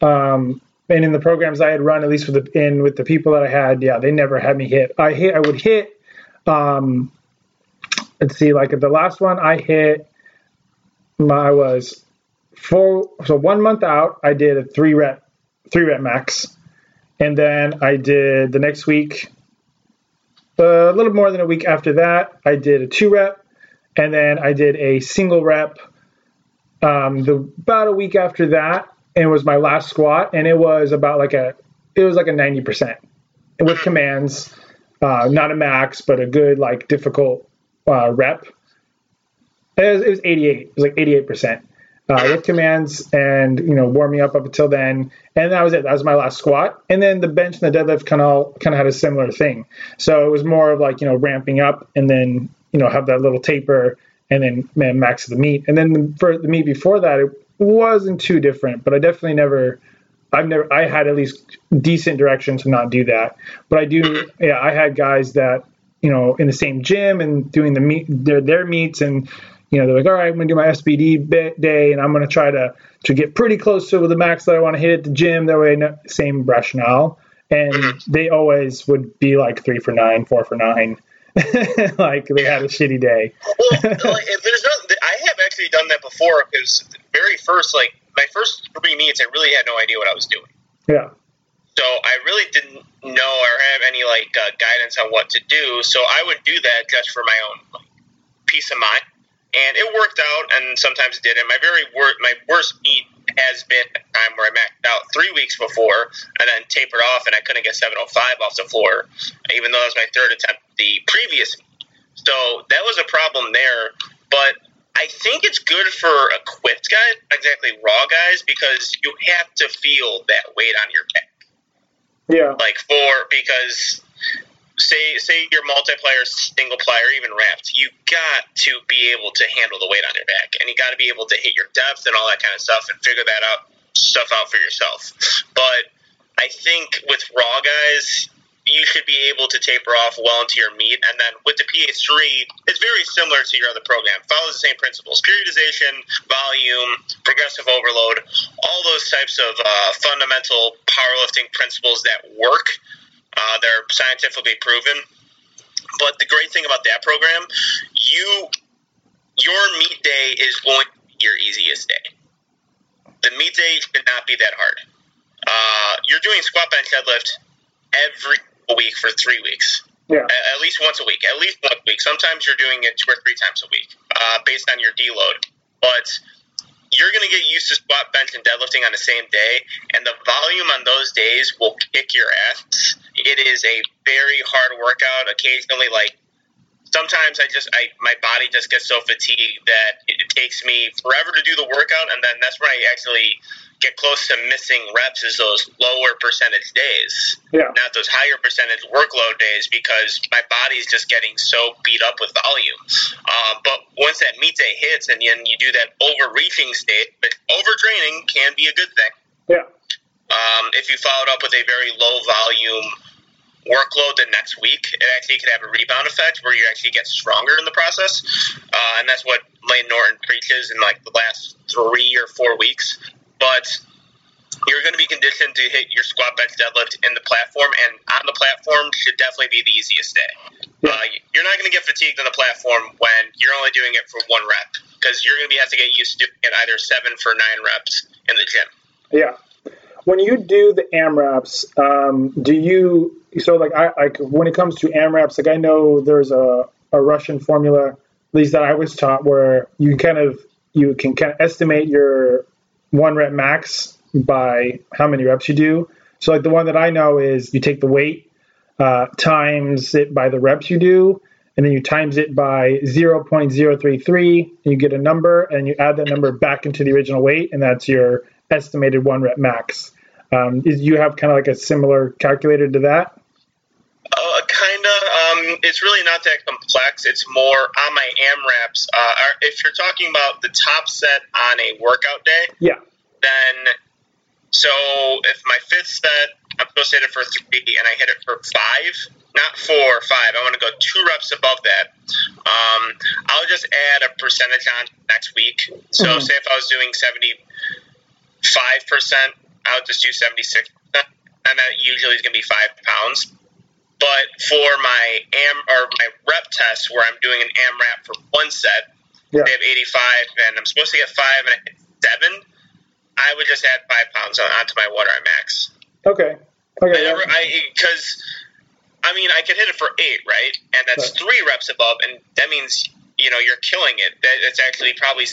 um, and in the programs I had run, at least with the in with the people that I had, yeah, they never had me hit. I hit. I would hit. Um, let's see, like the last one I hit, I was. Four, so one month out, I did a three rep, three rep max, and then I did the next week, a little more than a week after that, I did a two rep, and then I did a single rep. Um, the about a week after that, and it was my last squat, and it was about like a, it was like a ninety percent with commands, uh, not a max, but a good like difficult uh, rep. It was, it was eighty-eight. It was like eighty-eight percent. Uh, with commands and, you know, warming up up until then. And that was it. That was my last squat. And then the bench and the deadlift kind of kind of had a similar thing. So it was more of like, you know, ramping up and then, you know, have that little taper and then man, max the meet. And then for the meet before that, it wasn't too different. But I definitely never, I've never, I had at least decent direction to not do that. But I do, yeah, I had guys that, you know, in the same gym and doing the meet, their, their meets and, you know, they're like, all right, I'm going to do my S B D day, and I'm going to try to to get pretty close to the max that I want to hit at the gym. That way, no, same rationale. And they always would be like three for nine, four for nine. Like they had a shitty day. Well, there's no, I have actually done that before, because the very first, like, my first three meets, I really had no idea what I was doing. Yeah. So I really didn't know or have any, like, uh, guidance on what to do. So I would do that just for my own, like, peace of mind. And it worked out, and sometimes it didn't. My very wor- my worst meet has been a time where I maxed out three weeks before and then tapered off, and I couldn't get seven oh five off the floor, even though that was my third attempt the previous week. So that was a problem there, but I think it's good for equipped guys, exactly raw guys, because you have to feel that weight on your back. Yeah. Like for, because say say your multiplier, single plier, even wrapped, you got to be able to handle the weight on your back, and you got to be able to hit your depth and all that kind of stuff and figure that out stuff out for yourself. But I think with raw guys, you should be able to taper off well into your meet. And then with the P H three, it's very similar to your other program. Follows the same principles. Periodization, volume, progressive overload, all those types of uh, fundamental powerlifting principles that work. Uh, they're scientifically proven. But the great thing about that program, you your meet day is going to be your easiest day. The meet day should not be that hard. Uh, you're doing squat, bench, deadlift every week for three weeks. Yeah. At least once a week. At least once a week. Sometimes you're doing it two or three times a week, uh, based on your deload. But you're going to get used to squat, bench, and deadlifting on the same day, and the volume on those days will kick your ass. It is a very hard workout. Occasionally, like, sometimes I just, I my body just gets so fatigued that it takes me forever to do the workout, and then that's when I actually get close to missing reps, is those lower percentage days, yeah. Not those higher percentage workload days, because my body's just getting so beat up with volume. Uh, but once that meet day hits and then you do that overreaching state, but overtraining can be a good thing. Yeah. Um, if you followed up with a very low volume workload the next week, it actually could have a rebound effect where you actually get stronger in the process. Uh, and that's what Lane Norton preaches in like the last three or four weeks. But you're going to be conditioned to hit your squat, bench, deadlift in the platform, and on the platform should definitely be the easiest day. Yeah. Uh, you're not going to get fatigued on the platform when you're only doing it for one rep, because you're going to be, have to get used to doing either seven for nine reps in the gym. Yeah. When you do the AMRAPs, um, do you – so, like, I, I, when it comes to AMRAPs, like, I know there's a, a Russian formula, at least that I was taught, where you kind of – you can kind of estimate your – one rep max by how many reps you do. So like the one that I know is you take the weight, uh, times it by the reps you do, and then you times it by zero point zero three three, and you get a number, and you add that number back into the original weight, and that's your estimated one rep max. Um, is you have kind of like a similar calculator to that? Uh, kind of. Um, it's really not that complex. It's more on my AMRAPs. Uh, if you're talking about the top set on a workout day, yeah. Then, so if my fifth set, I'm supposed to hit it for three, and I hit it for five, not four or five. I want to go two reps above that. Um, I'll just add a percentage on next week. So mm-hmm. Say if I was doing seventy-five percent, I would just do seventy-six percent, and that usually is going to be five pounds. But for my am or my rep test, where I'm doing an AMRAP for one set, yeah. They have eighty-five, and I'm supposed to get five and I hit seven. I would just add five pounds on, onto my water I max. Okay. Okay. Because yeah. I, I mean, I could hit it for eight, right? And that's right. Three reps above, and that means you know you're killing it. That it's actually probably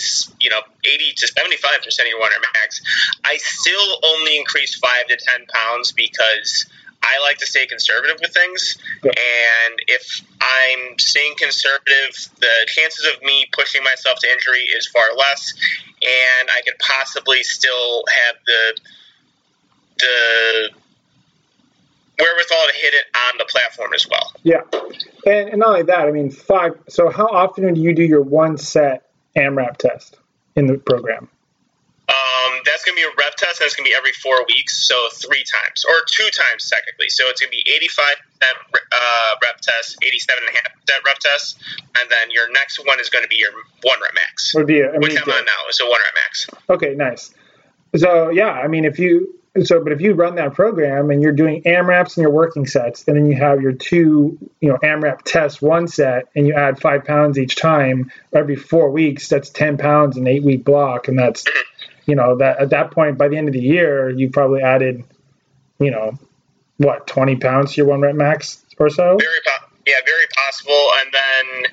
you know eighty to seventy-five percent of your water max. I still only increase five to ten pounds because I like to stay conservative with things, yeah. And if I'm staying conservative, the chances of me pushing myself to injury is far less, and I could possibly still have the the wherewithal to hit it on the platform as well. Yeah, and, and not only that, I mean, five. So how often do you do your one-set AMRAP test in the program? Um, that's going to be a rep test. That's going to be every four weeks, so three times or two times technically. So it's going to be eighty-five percent uh, rep test, eighty-seven point five percent rep test, and then your next one is going to be your one rep max, would be a, which I'm on now. It's a one rep max. Okay, nice. So yeah, I mean, if you so, but if you run that program and you're doing AMRAPs and your working sets, and then you have your two, you know, AMRAP tests, one set, and you add five pounds each time every four weeks. That's ten pounds in an eight week block, and that's. Mm-hmm. You know, that at that point, by the end of the year, you probably added, you know, what, twenty pounds to your one rep max or so? Very po- yeah, very possible. And then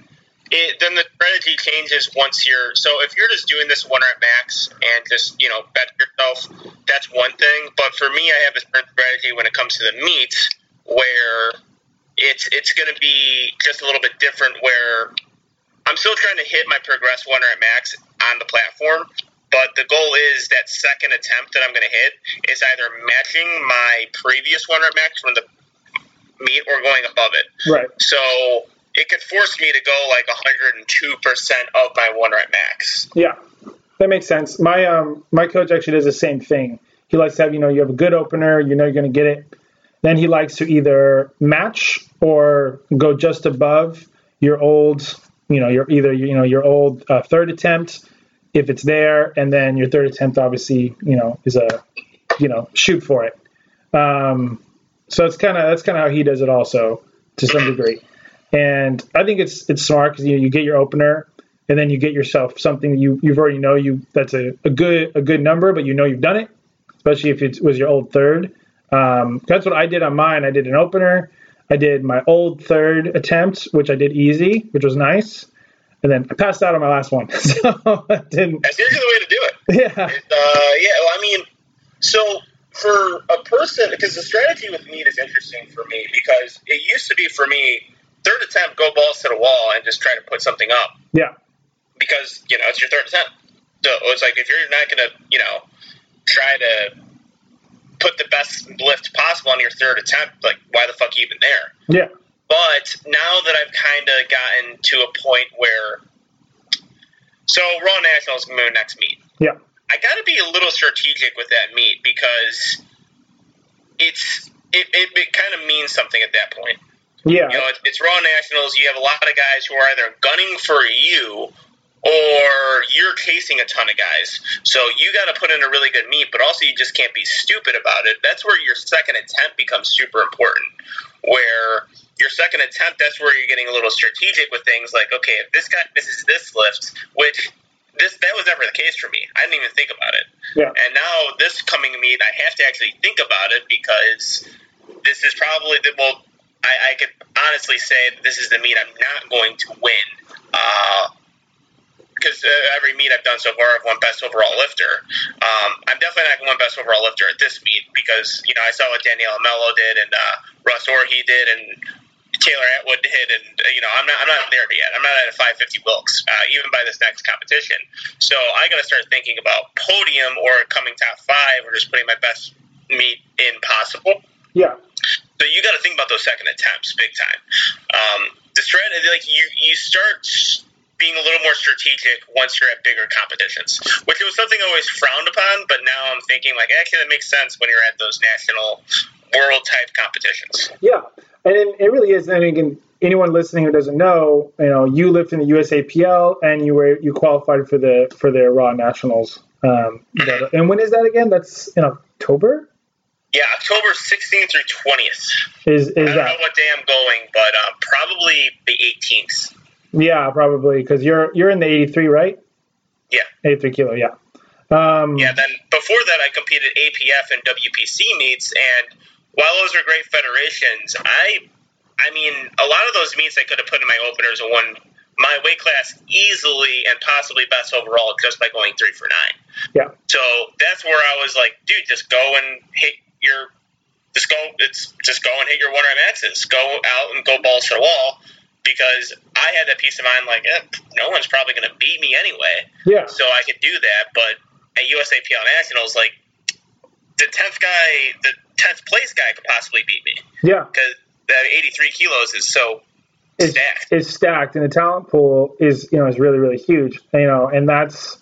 it, then the strategy changes once you're, so if you're just doing this one rep max and just, you know, bet yourself, that's one thing. But for me, I have a certain strategy when it comes to the meets where it's, it's going to be just a little bit different where I'm still trying to hit my progress one rep max on the platform. But the goal is that second attempt that I'm going to hit is either matching my previous one rep max from the meet or going above it. Right. So it could force me to go like one hundred two percent of my one rep max. Yeah, that makes sense. My um my coach actually does the same thing. He likes to have, you know, you have a good opener, you know you're going to get it. Then he likes to either match or go just above your old, you know, your either, you know, your old uh, third attempt if it's there, and then your third attempt obviously, you know, is a, you know, shoot for it. Um, so it's kind of, that's kind of how he does it also to some degree. And I think it's it's smart because, you know, you get your opener and then you get yourself something that you, you've already know you that's a, a good a good number, but you know you've done it, especially if it was your old third. Um, that's what I did on mine. I did an opener. I did my old third attempt, which I did easy, which was nice. And then I passed out on my last one. So I didn't. That's usually the way to do it. Yeah. It, uh, yeah, well, I mean, so for a person, because the strategy with meat is interesting for me because it used to be for me, third attempt, go balls to the wall and just try to put something up. Yeah. Because, you know, it's your third attempt. So it's like if you're not going to, you know, try to put the best lift possible on your third attempt, like why the fuck are you even there? Yeah. But now that I've kind of gotten to a point where, so Raw Nationals my next meet. Yeah, I got to be a little strategic with that meet because it's it it, it kind of means something at that point. Yeah, you know, it's, it's Raw Nationals. You have a lot of guys who are either gunning for you or you're chasing a ton of guys. So you got to put in a really good meet, but also you just can't be stupid about it. That's where your second attempt becomes super important. Where your second attempt, that's where you're getting a little strategic with things like, okay, if this guy misses this lift, which this that was never the case for me. I didn't even think about it. Yeah. And now this coming meet, I have to actually think about it because this is probably the, well, I, I could honestly say that this is the meet I'm not going to win. Because uh, uh, every meet I've done so far, I've won best overall lifter. Um, I'm definitely not going to win best overall lifter at this meet because, you know, I saw what Danielle Mello did and uh, Russ Orhe did and Taylor Atwood hit, and you know I'm not I'm not there yet. I'm not at a five fifty Wilks uh, even by this next competition. So I got to start thinking about podium or coming top five or just putting my best meet in possible. Yeah. So you got to think about those second attempts big time. Um, the strategy, like you, you start being a little more strategic once you're at bigger competitions, which it was something I always frowned upon, but now I'm thinking like actually that makes sense when you're at those national world type competitions. Yeah. And it really is. And again, anyone listening who doesn't know, you know, you lived in the U S A P L and you were you qualified for the for their Raw Nationals. Um, that, and when is that again? That's in October. Yeah, October sixteenth through twentieth. Is, is I don't that, know what day I'm going, but uh, probably the eighteenth. Yeah, probably because you're you're in the eighty-three, right? Yeah, eighty-three kilo. Yeah. Um, yeah. Then before that, I competed A P F and W P C meets and. While those are great federations, I, I mean, a lot of those meets I could have put in my openers and won my weight class easily and possibly best overall just by going three for nine. Yeah. So that's where I was like, dude, just go and hit your, just go, it's just go and hit your one rep maxes. Go out and go balls to the wall because I had that peace of mind like, eh, no one's probably going to beat me anyway. Yeah. So I could do that, but at U S A P L Nationals, like the tenth guy, the tenth place guy could possibly beat me. Yeah. Because that eighty-three kilos is so it's, stacked. It's stacked, and the talent pool is, you know, is really, really huge. You know, and that's,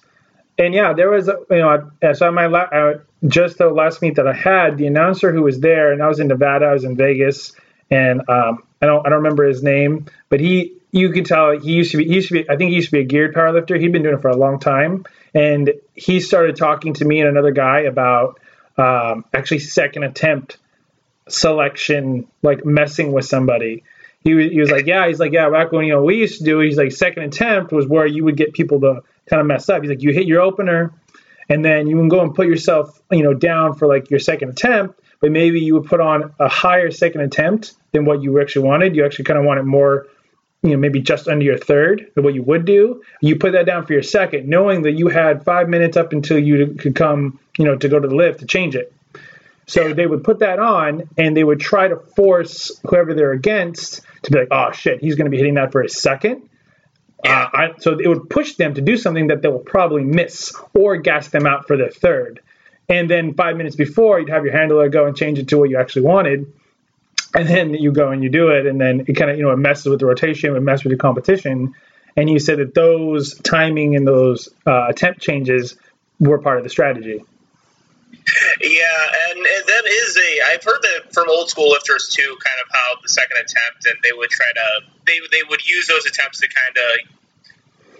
and yeah, there was, you know, so my la- I, just the last meet that I had, the announcer who was there, and I was in Nevada, I was in Vegas, and um, I don't, I don't remember his name, but he, you could tell he used to be, he used to be, I think he used to be a geared powerlifter. He'd been doing it for a long time, and he started talking to me and another guy about. Um, actually second attempt selection, like messing with somebody. He was, he was like, yeah, he's like, yeah, back when, you know, we used to do it, he's like, second attempt was where you would get people to kind of mess up. He's like, you hit your opener and then you can go and put yourself, you know, down for like your second attempt, but maybe you would put on a higher second attempt than what you actually wanted. You actually kind of wanted more you know, maybe just under your third of what you would do, you put that down for your second, knowing that you had five minutes up until you could come, you know, to go to the lift to change it. So they would put that on, and they would try to force whoever they're against to be like, oh, shit, he's going to be hitting that for a second. Uh, I, so it would push them to do something that they will probably miss or gas them out for their third. And then five minutes before, you'd have your handler go and change it to what you actually wanted. And then you go and you do it, and then it kind of, you know, it messes with the rotation, it messes with your competition. And you said that those timing and those uh, attempt changes were part of the strategy. Yeah, and, and that is a, I've heard that from old school lifters too, kind of how the second attempt, and they would try to, they they would use those attempts to kind of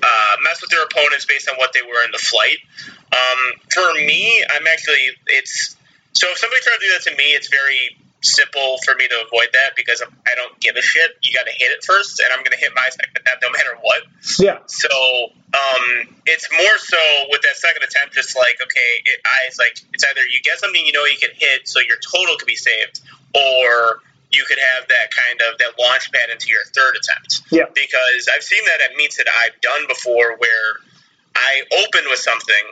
uh, mess with their opponents based on what they were in the flight. Um, for me, I'm actually, it's, so if somebody tried to do that to me, it's very simple for me to avoid that because I don't give a shit. You got to hit it first, and I'm going to hit my second attempt no matter what. Yeah. So um, it's more so with that second attempt, just like, okay, it, I, it's like it's either you get something you know you can hit so your total could be saved, or you could have that kind of that launch pad into your third attempt. Yeah. Because I've seen that at meets that I've done before where I opened with something,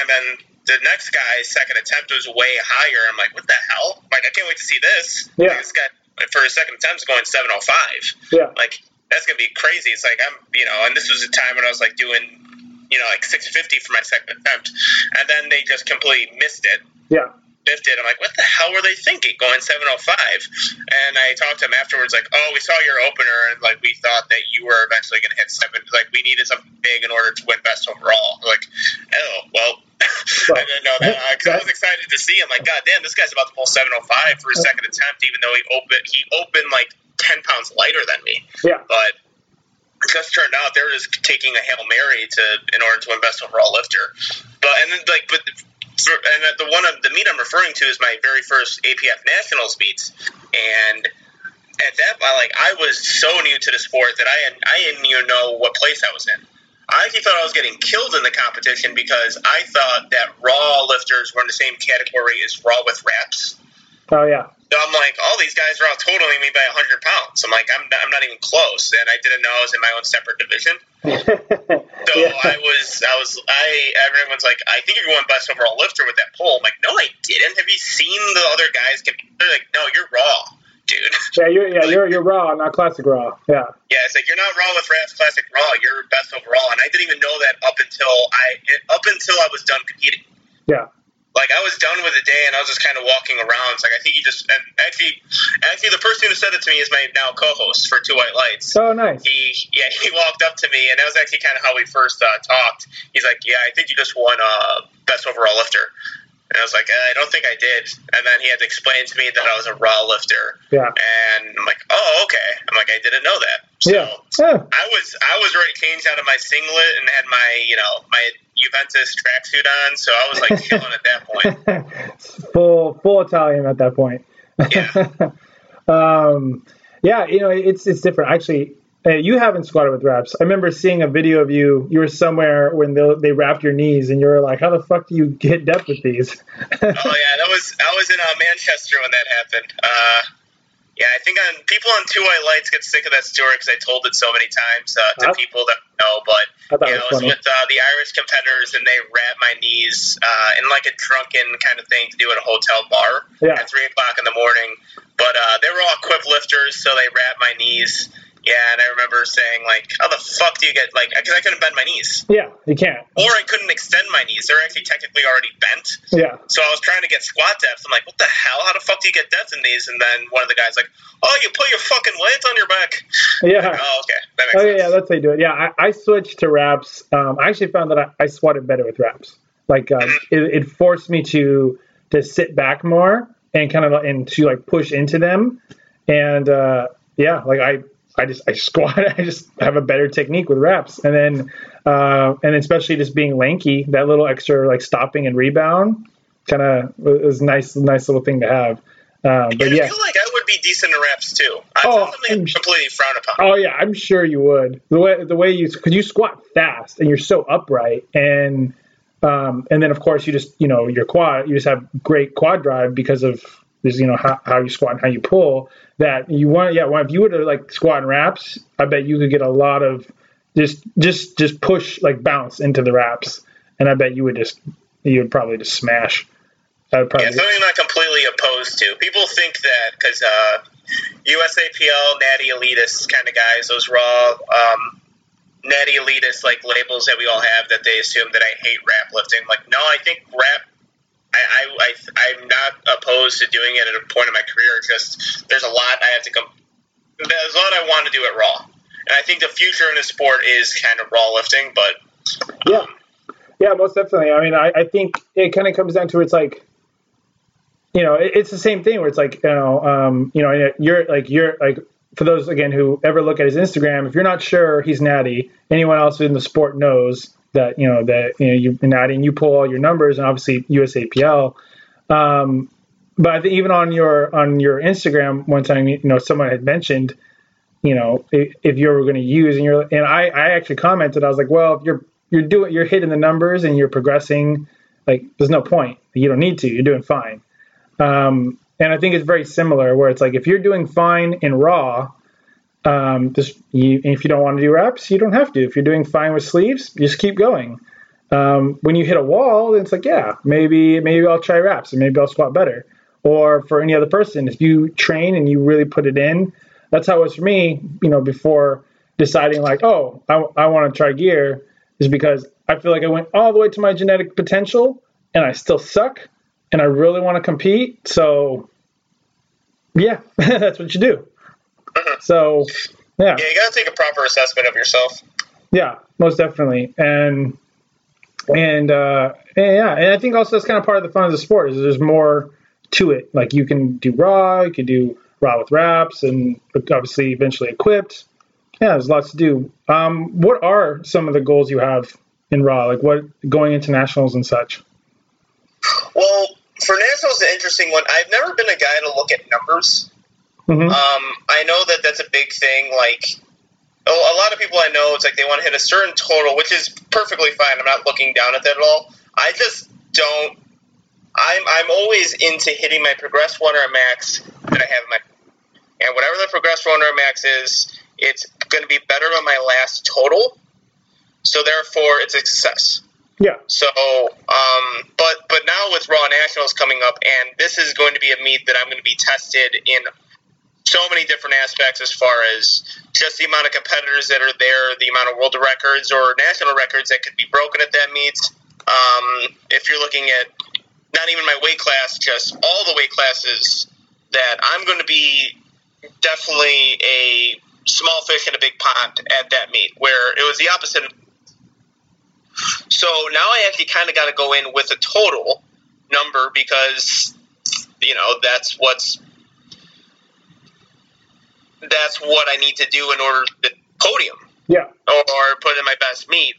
and then the next guy's second attempt was way higher. I'm like, what the hell? I'm like, I can't wait to see this. Yeah. Like, this guy, for his second attempt, is going seven oh five. Yeah. Like, that's going to be crazy. It's like, I'm, you know, and this was a time when I was, like, doing, you know, like six fifty for my second attempt. And then they just completely missed it. Yeah. Missed it. I'm like, what the hell were they thinking going seven oh five? And I talked to him afterwards, like, oh, we saw your opener, and, like, we thought that you were eventually going to hit seven. Like, we needed something big in order to win best overall. I'm like, oh, well. But, I didn't know that because uh, I was excited to see him. Like, God damn, this guy's about to pull seven oh five for his second attempt, even though he opened he opened like ten pounds lighter than me. Yeah. But it just turned out they were just taking a Hail Mary to in order to win best overall lifter. But and then like but and the one of the meet I'm referring to is my very first A P F Nationals meets, and at that like I was so new to the sport that I had, I didn't even know what place I was in. I actually thought I was getting killed in the competition because I thought that raw lifters were in the same category as raw with reps. Oh, yeah. So I'm like, all these guys are out totaling me by one hundred pounds. I'm like, I'm not, I'm not even close. And I didn't know I was in my own separate division. so yeah. I was, I was, I, everyone's like, I think you're going best overall lifter with that pole. I'm like, no, I didn't. Have you seen the other guys? Get, they're like, no, you're raw. Dude. Yeah, you're yeah, like, you're you're raw, not classic raw. Yeah. Yeah, it's like you're not raw with reps, classic raw. You're best overall, and I didn't even know that up until I up until I was done competing. Yeah. Like I was done with the day, and I was just kind of walking around. It's like I think you just and actually actually the person who said it to me is my now co-host for Two White Lights. Oh, nice. He yeah he walked up to me, and that was actually kind of how we first uh, talked. He's like, yeah, I think you just won uh, best overall lifter. And I was like, I don't think I did. And then he had to explain to me that I was a raw lifter. Yeah. And I'm like, oh, okay. I'm like, I didn't know that. So yeah. Yeah. I was I was already changed out of my singlet and had my, you know, my Juventus tracksuit on. So I was like chilling at that point. Full full Italian at that point. Yeah. um, yeah, you know, it's it's different. Actually, uh, you haven't squatted with wraps. I remember seeing a video of you. You were somewhere when they, they wrapped your knees, and you were like, how the fuck do you get depth with these? oh, yeah, that was I was in uh, Manchester when that happened. Uh, yeah, I think on, people on Two White Lights get sick of that story because I told it so many times uh, to huh? people that know, but you know, it was, it was with uh, the Irish competitors, and they wrapped my knees uh, in like a drunken kind of thing to do at a hotel bar yeah. at three o'clock in the morning. But uh, they were all equipped lifters, so they wrapped my knees. Yeah, and I remember saying, like, how the fuck do you get, like, because I couldn't bend my knees. Yeah, you can't. Or I couldn't extend my knees. They're actually technically already bent. Yeah. So I was trying to get squat depth. I'm like, what the hell? How the fuck do you get depth in these? And then one of the guys like, oh, you put your fucking weights on your back. Yeah. Like, oh, okay. That makes oh, sense. Yeah, that's how you do it. Yeah, I, I switched to wraps. Um, I actually found that I, I squatted better with wraps. Like, um, mm-hmm. it, it forced me to to sit back more and kind of, and to, like, push into them. And, uh, yeah, like, I... I just I squat. I just have a better technique with reps, and then uh, and especially just being lanky, that little extra like stopping and rebound, kind of was nice, nice little thing to have. Um, but yeah, yeah, I feel like I would be decent at reps too. I oh, I'm, completely frowned upon. Oh yeah, I'm sure you would. The way the way you because you squat fast and you're so upright, and um, and then of course you just you know your quad, you just have great quad drive because of There's, you know, how, how you squat and how you pull, that you want, yeah, if you were to like squat and wraps, I bet you could get a lot of just, just, just push, like bounce into the wraps. And I bet you would just, you would probably just smash. I would probably. Yeah, something I'm not completely opposed to. People think that because uh, U S A P L, Natty Elitist kind of guys, those raw, um, Natty Elitist like labels that we all have, that they assume that I hate wrap lifting. Like, no, I think wrap. I, I, I, I'm not opposed to doing it at a point in my career. Just there's a lot I have to come. There's a lot I want to do at Raw, and I think the future in the sport is kind of Raw lifting. But um, yeah, yeah, most definitely. I mean, I, I think it kind of comes down to, it's like, you know, it, it's the same thing where it's like, you know, um, you know, you're like you're like for those again who ever look at his Instagram, if you're not sure he's Natty, anyone else in the sport knows that, you know, that, you know, you've been adding, you pull all your numbers, and obviously U S A P L. Um, but I think even on your, on your Instagram one time, you know, someone had mentioned, you know, if, if you were going to use, and you're, and I, I actually commented, I was like, well, if you're, you're doing, you're hitting the numbers and you're progressing, like, there's no point. You don't need to, you're doing fine. Um, and I think it's very similar where it's like, if you're doing fine in Raw, Um, just you, if you don't want to do reps, you don't have to. If you're doing fine with sleeves, just keep going. Um, when you hit a wall, it's like, yeah, maybe maybe I'll try reps, and maybe I'll squat better. Or for any other person, if you train and you really put it in, that's how it was for me. You know, before deciding like, oh, I, I want to try gear, is because I feel like I went all the way to my genetic potential, and I still suck, and I really want to compete. So, yeah, that's what you do. So, yeah. Yeah, you got to take a proper assessment of yourself. Yeah, most definitely. And, and, uh, and yeah, and I think also that's kind of part of the fun of the sport, is there's more to it. Like, you can do raw, you can do raw with wraps, and obviously eventually equipped. Yeah, there's lots to do. Um, what are some of the goals you have in raw? Like, what, going into nationals and such? Well, for nationals, an interesting one. I've never been a guy to look at numbers. Mm-hmm. Um, I know that that's a big thing. Like, a, a lot of people I know, it's like they want to hit a certain total, which is perfectly fine. I'm not looking down at that at all. I just don't. I'm I'm always into hitting my progress one or max that I have in my, and whatever the progress one or max is, it's going to be better than my last total. So therefore, it's a success. Yeah. So, um, but but now with Raw Nationals coming up, and this is going to be a meet that I'm going to be tested in so many different aspects, as far as just the amount of competitors that are there, the amount of world records or national records that could be broken at that meet. Um, if you're looking at not even my weight class, just all the weight classes, that I'm going to be definitely a small fish in a big pond at that meet, where it was the opposite. So now I actually kind of got to go in with a total number, because, you know, that's what's, that's what I need to do in order to podium, yeah, or put in my best meet.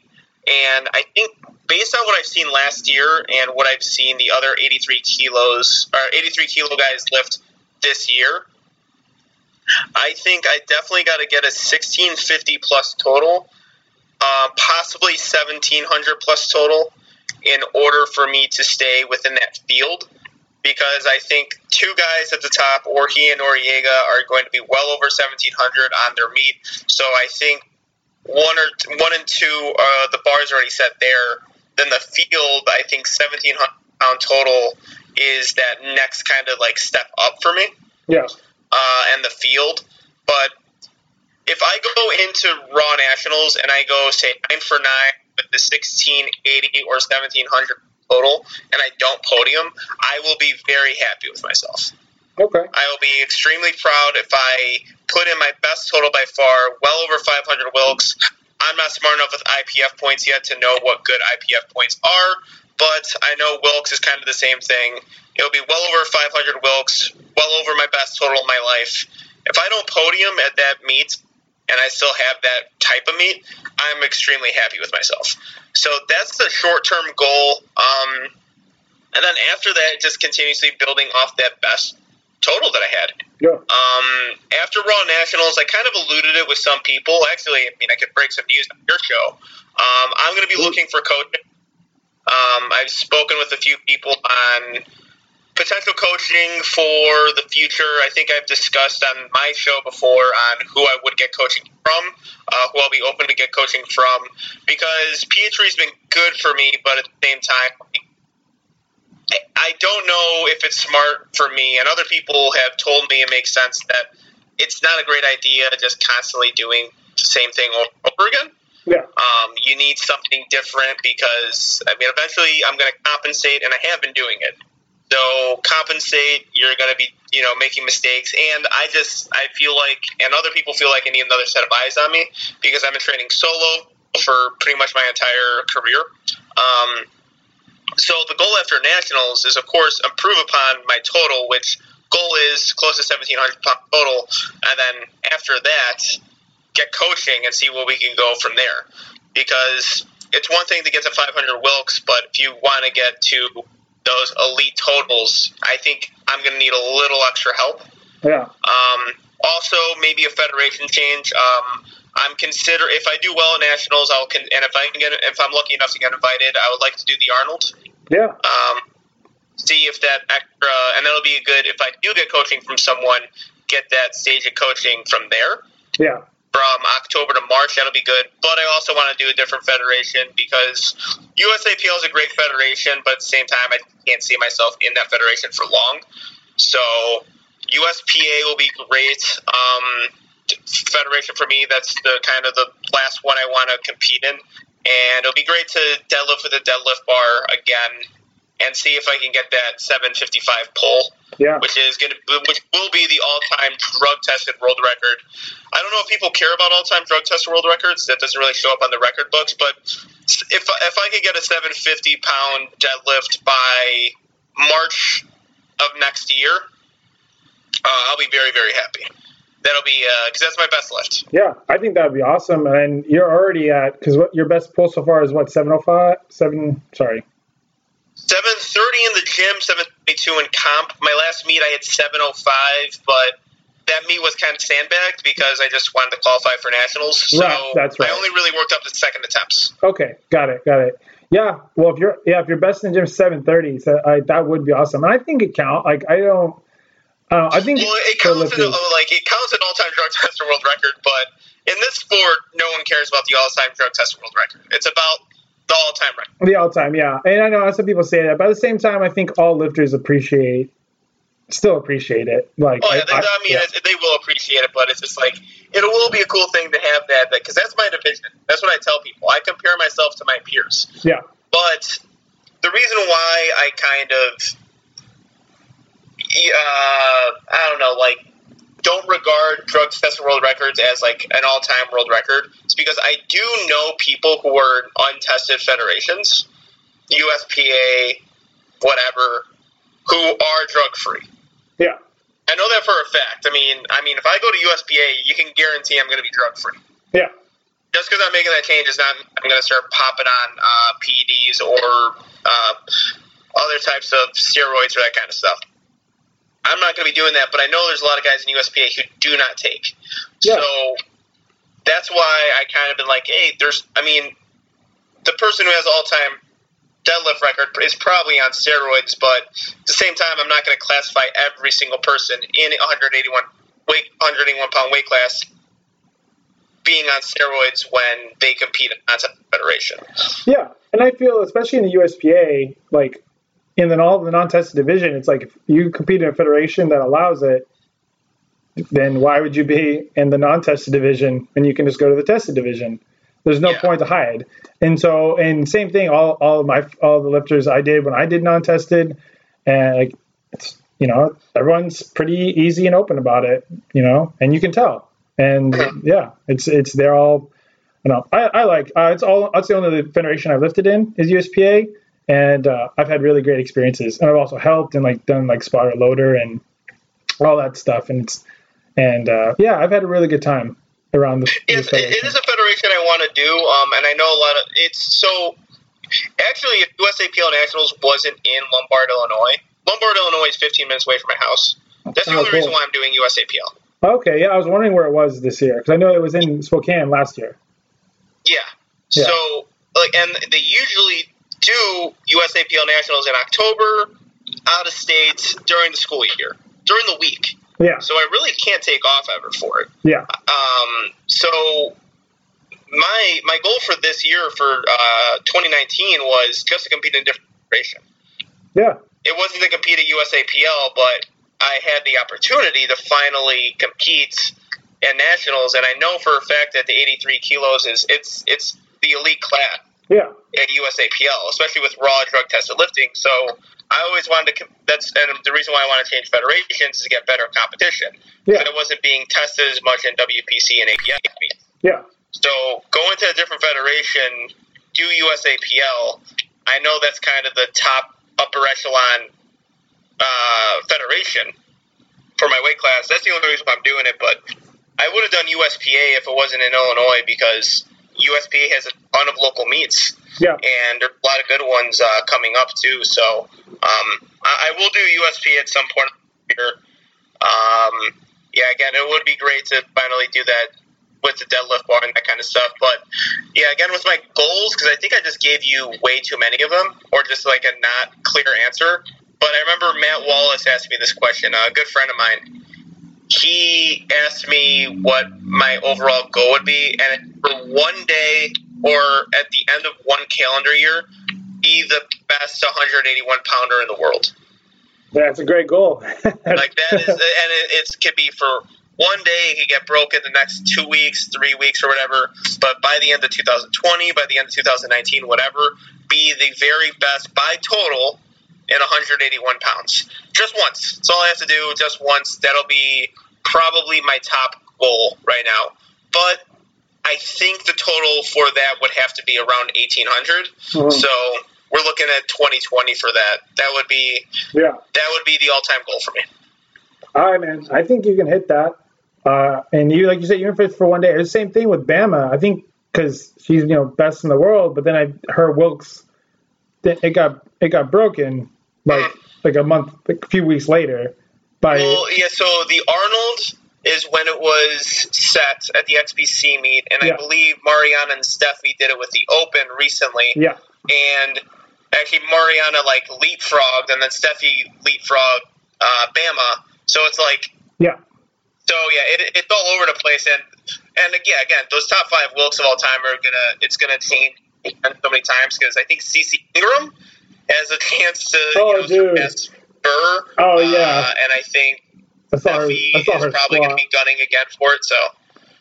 And I think based on what I've seen last year and what I've seen the other eighty-three kilos or eighty-three kilo guys lift this year, I think I definitely got to get a sixteen fifty plus total, uh, possibly seventeen hundred plus total, in order for me to stay within that field. Because I think two guys at the top, Orhi and Noriega, are going to be well over seventeen hundred on their meet. So I think one or one and two, uh, the bar's already set there. Then the field, I think seventeen hundred pound total is that next kind of like step up for me. Yeah. Uh, and the field. But if I go into Raw Nationals and I go, say, nine for nine with the sixteen eighty or seventeen hundred total, and I don't podium, I will be very happy with myself. Okay. I will be extremely proud if I put in my best total by far, well over five hundred Wilks. I'm not smart enough with I P F points yet to know what good I P F points are, but I know Wilks is kind of the same thing. It'll be well over five hundred Wilks, well over my best total of my life. If I don't podium at that meet, and I still have that type of meet, I'm extremely happy with myself. So that's the short-term goal. Um, and then after that, just continuously building off that best total that I had. Yeah. Um, after Raw Nationals, I kind of alluded it with some people. Actually, I mean, I could break some news on your show. Um, I'm going to be looking for coaching. Um, I've spoken with a few people on potential coaching for the future. I think I've discussed on my show before on who I would get coaching from, uh, who I'll be open to get coaching from, because P H three has been good for me, but at the same time, I don't know if it's smart for me, and other people have told me it makes sense that it's not a great idea just constantly doing the same thing over and over again. Yeah. Um, you need something different because, I mean, eventually I'm going to compensate, and I have been doing it. So compensate, you're going to be, you know, making mistakes. And I just, I feel like, and other people feel like I need another set of eyes on me because I've been training solo for pretty much my entire career. Um, so the goal after nationals is, of course, improve upon my total, which goal is close to seventeen hundred pound total. And then after that, get coaching and see where we can go from there. Because it's one thing to get to five hundred Wilks, but if you want to get to those elite totals, I think I'm going to need a little extra help. Yeah. Um, also, maybe a federation change. Um, I'm consider if I do well at nationals, I'll con- and if I can get if I'm lucky enough to get invited, I would like to do the Arnold. Yeah. Um, see if that extra, and that'll be good if I do get coaching from someone. Get that stage of coaching from there. Yeah. From October to March, that'll be good. But I also want to do a different federation because U S A P L is a great federation, but at the same time, I can't see myself in that federation for long. So U S P A will be great. Um, federation for me, that's the kind of the last one I want to compete in. And it'll be great to deadlift with a deadlift bar again and see if I can get that seven fifty-five pull. Yeah. Which is going to, which will be the all-time drug-tested world record. I don't know if people care about all-time drug-tested world records. That doesn't really show up on the record books. But if if I could get a seven fifty pound deadlift by March of next year, uh, I'll be very, very happy. That'll be uh, – because that's my best lift. Yeah, I think that would be awesome. And you're already at – because what your best pull so far is what, seven oh five? Seven, sorry. seven thirty in the gym, seven twenty-two in comp. My last meet I had seven oh five, but that meet was kind of sandbagged because I just wanted to qualify for nationals. So right, that's right. I only really worked up to second attempts. Okay, got it, got it. Yeah, well, if you're yeah if you're best in the gym seven thirty, so I, that would be awesome. I think it counts. Like I don't, uh, I think well, it counts. In, like it counts an all-time drug tester world record, but in this sport, no one cares about the all-time drug tester world record. It's about the all-time record. The all-time, yeah. And I know some people say that, but at the same time, I think all lifters appreciate, still appreciate it. Like, oh, yeah, they, I, I mean, yeah. they will appreciate it, but it's just like, it will be a cool thing to have that, because that, that's my division. That's what I tell people. I compare myself to my peers. Yeah. But the reason why I kind of, uh, I don't know, like, don't regard drug test world records as like an all-time world record. It's because I do know people who are in untested federations, U S P A, whatever, who are drug free. Yeah, I know that for a fact. I mean, I mean, if I go to U S P A, you can guarantee I'm going to be drug free. Yeah, just because I'm making that change is not I'm going to start popping on uh, P E Ds or uh, other types of steroids or that kind of stuff. I'm not going to be doing that, but I know there's a lot of guys in U S P A who do not take. Yeah. So that's why I kind of been like, hey, there's – I mean, the person who has all-time deadlift record is probably on steroids, but at the same time, I'm not going to classify every single person in one eighty-one weight, one eighty-one pound weight class being on steroids when they compete in the federation. Yeah, and I feel especially in the U S P A, like – and then all the non-tested division, it's like if you compete in a federation that allows it, then why would you be in the non-tested division when you can just go to the tested division? There's no yeah. point to hide. And so, and same thing, all all of my all the lifters I did when I did non-tested, and like, it's, you know, everyone's pretty easy and open about it, you know, and you can tell. And yeah, it's it's they're all, you know, I I like uh, it's all that's the only federation I lifted in is U S P A. And uh, I've had really great experiences, and I've also helped and like done like spotter loader and all that stuff. And it's, and uh, yeah, I've had a really good time around the. It, it is a federation I want to do, um, and I know a lot of it's so. Actually, if U S A P L Nationals wasn't in Lombard, Illinois, Lombard, Illinois is fifteen minutes away from my house. That's the oh, only cool. reason why I'm doing U S A P L. Okay, yeah, I was wondering where it was this year because I know it was in Spokane last year. Yeah. yeah. So like, and they usually do U S A P L Nationals in October out of state during the school year, during the week. Yeah. So I really can't take off ever for it. Yeah. Um, so my my goal for this year, for uh, twenty nineteen, was just to compete in a different federation. Yeah. It wasn't to compete at U S A P L, but I had the opportunity to finally compete at nationals, and I know for a fact that the eighty-three kilos is it's it's the elite class. Yeah. At U S A P L, especially with raw drug tested lifting. So I always wanted to. That's and the reason why I want to change federations is to get better competition. Yeah. But it wasn't being tested as much in W P C and A P F. Yeah. So going to a different federation, do U S A P L. I know that's kind of the top upper echelon uh, federation for my weight class. That's the only reason why I'm doing it. But I would have done U S P A if it wasn't in Illinois, because U S P A has a ton of local meets. Yeah. And there's a lot of good ones uh, coming up too. So um, I, I will do U S P A at some point here. Um, yeah, again, it would be great to finally do that with the deadlift bar and that kind of stuff. But yeah, again, with my goals, because I think I just gave you way too many of them, or just like a not clear answer. But I remember Matt Wallace asked me this question, a good friend of mine. He asked me what my overall goal would be, and for one day or at the end of one calendar year, be the best one eighty-one pounder in the world. That's a great goal. Like that is, and it it's, could be for one day, it could get broken the next two weeks, three weeks, or whatever. But by the end of two thousand twenty, by the end of two thousand nineteen, whatever, be the very best by total in one eighty-one pounds. Just once. That's all I have to do, just once. That'll be probably my top goal right now. But I think the total for that would have to be around eighteen hundred. Mm-hmm. So we're looking at twenty twenty for that. That would be yeah. That would be the all-time goal for me. All right, man. I think you can hit that. Uh, and you, like you said, you're in for one day. It's the same thing with Bama, I think, because she's, you know, best in the world. But then I, her Wilks, it got it got broken. Like like a month, like a few weeks later. By well, yeah, so the Arnold is when it was set at the X P C meet, and yeah. I believe Mariana and Stefi did it with the Open recently. Yeah. And actually Mariana, like, leapfrogged, and then Stefi leapfrogged uh, Bama. So it's like... Yeah. So, yeah, it, it's all over the place. And, and yeah, again, those top five Wilks of all time are going to... It's going to change so many times, because I think C C Ingram... has a chance to oh, you know, surpass Burr. Oh, yeah. Uh, and I think Stefi is probably going to be gunning again for it. So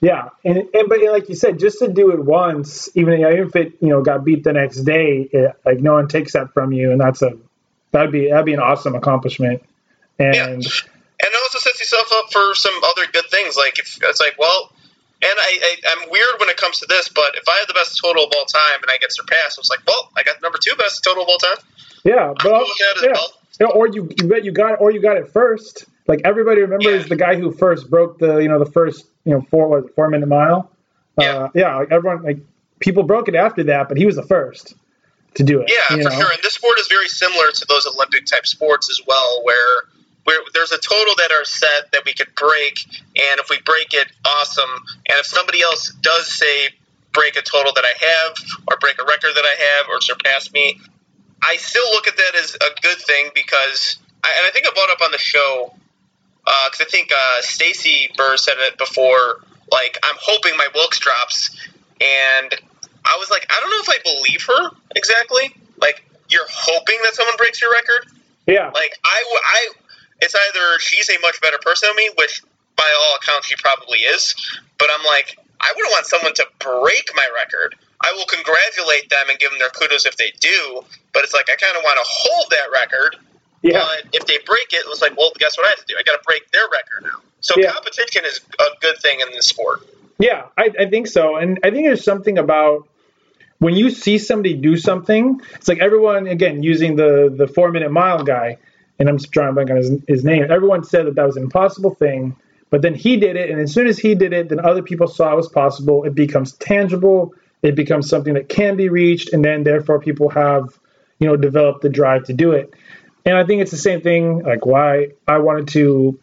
yeah, and, and but like you said, just to do it once, even, even if it you know got beat the next day, it, like no one takes that from you, and that's a that'd be that'd be an awesome accomplishment. And yeah. and it also sets yourself up for some other good things. Like if it's like, well, and I, I I'm weird when it comes to this, but if I had the best total of all time and I get surpassed, it's like, well, I got the number two best total of all time. Yeah, but also, yeah. No, or you, you bet you got it, or you got it first. Like everybody remembers yeah. the guy who first broke the, you know, the first, you know, four was it, four minute mile. Yeah, uh, yeah. Like everyone, like people broke it after that, but he was the first to do it. Yeah, for know? sure. And this sport is very similar to those Olympic type sports as well, where where there's a total that are set that we could break, and if we break it, awesome. And if somebody else does say break a total that I have, or break a record that I have, or surpass me, I still look at that as a good thing, because I, and I think I brought up on the show, because uh, I think uh, Stacy Burr said it before, like, I'm hoping my Wilks drops. And I was like, I don't know if I believe her exactly. Like, you're hoping that someone breaks your record? Yeah. Like, I, I, it's either she's a much better person than me, which by all accounts she probably is, but I'm like, I wouldn't want someone to break my record. I will congratulate them and give them their kudos if they do, but it's like, I kind of want to hold that record. Yeah. But if they break it, it was like, well, guess what I have to do? I got to break their record now. So yeah. Competition is a good thing in this sport. Yeah, I, I think so. And I think there's something about when you see somebody do something, it's like everyone, again, using the, the four-minute mile guy, and I'm just drawing a blank on his, his name, everyone said that that was an impossible thing, but then he did it, and as soon as he did it, then other people saw it was possible. It becomes tangible. It becomes something that can be reached, and then therefore people have, you know, developed the drive to do it. And I think it's the same thing, like why I wanted to,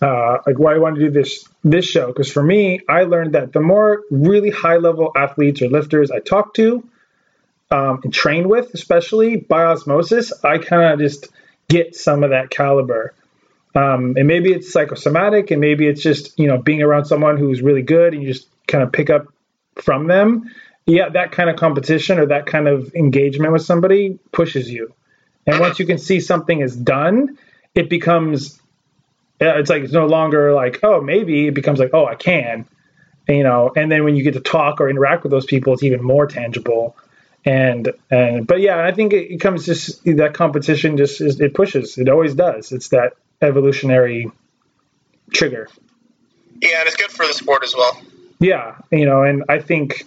uh, like why I wanted to do this this show. Because for me, I learned that the more really high level athletes or lifters I talk to um, and train with, especially by osmosis, I kind of just get some of that caliber. Um, and maybe it's psychosomatic, and maybe it's just, you know, being around someone who's really good and you just kind of pick up from them. Yeah, that kind of competition or that kind of engagement with somebody pushes you. And once you can see something is done, it becomes, it's like, it's no longer like, oh, maybe. It becomes like, oh, I can, and, you know, and then when you get to talk or interact with those people, it's even more tangible. And, and, but yeah, I think it, it comes just that competition just, is, it pushes, it always does. It's that evolutionary trigger. Yeah. And it's good for the sport as well. Yeah. You know, and I think,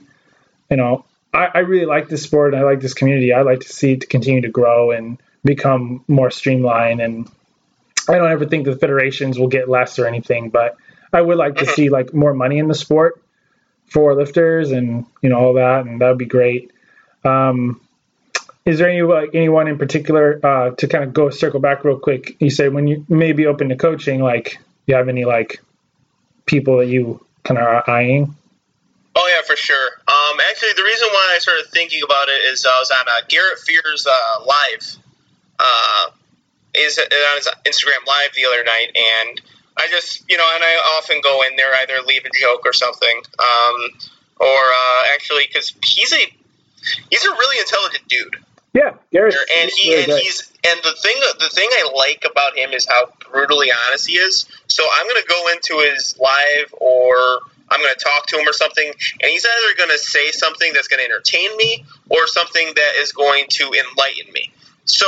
you know, I, I really like this sport. And I like this community. I like to see it to continue to grow and become more streamlined. And I don't ever think the federations will get less or anything, but I would like to see like more money in the sport for lifters and, you know, all that. And that'd be great. Um, is there any, like anyone in particular, uh, to kind of go circle back real quick? You say when you may be open to coaching, like you have any like people that you kind of are eyeing? Oh yeah, for sure. Um, actually the reason why I started thinking about it is I was on uh, Garrett Fear's, uh, live, uh, is on his Instagram live the other night. And I just, you know, and I often go in there, either leave a joke or something. Um, or, uh, actually, cause he's a, he's a really intelligent dude. Yeah, Garrett, and he really and great. he's and the thing the thing I like about him is how brutally honest he is. So I'm gonna go into his live, or I'm gonna talk to him or something, and he's either gonna say something that's gonna entertain me, or something that is going to enlighten me. So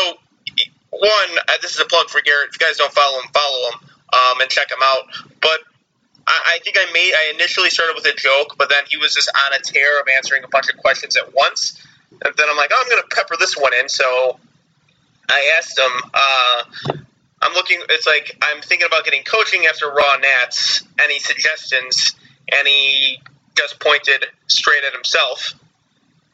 one, this is a plug for Garrett. If you guys don't follow him, follow him um, and check him out. But I think I made, I initially started with a joke, but then he was just on a tear of answering a bunch of questions at once. And then I'm like, oh, I'm going to pepper this one in. So I asked him, uh, I'm looking, it's like, I'm thinking about getting coaching after Raw Nats. Any suggestions? And he just pointed straight at himself.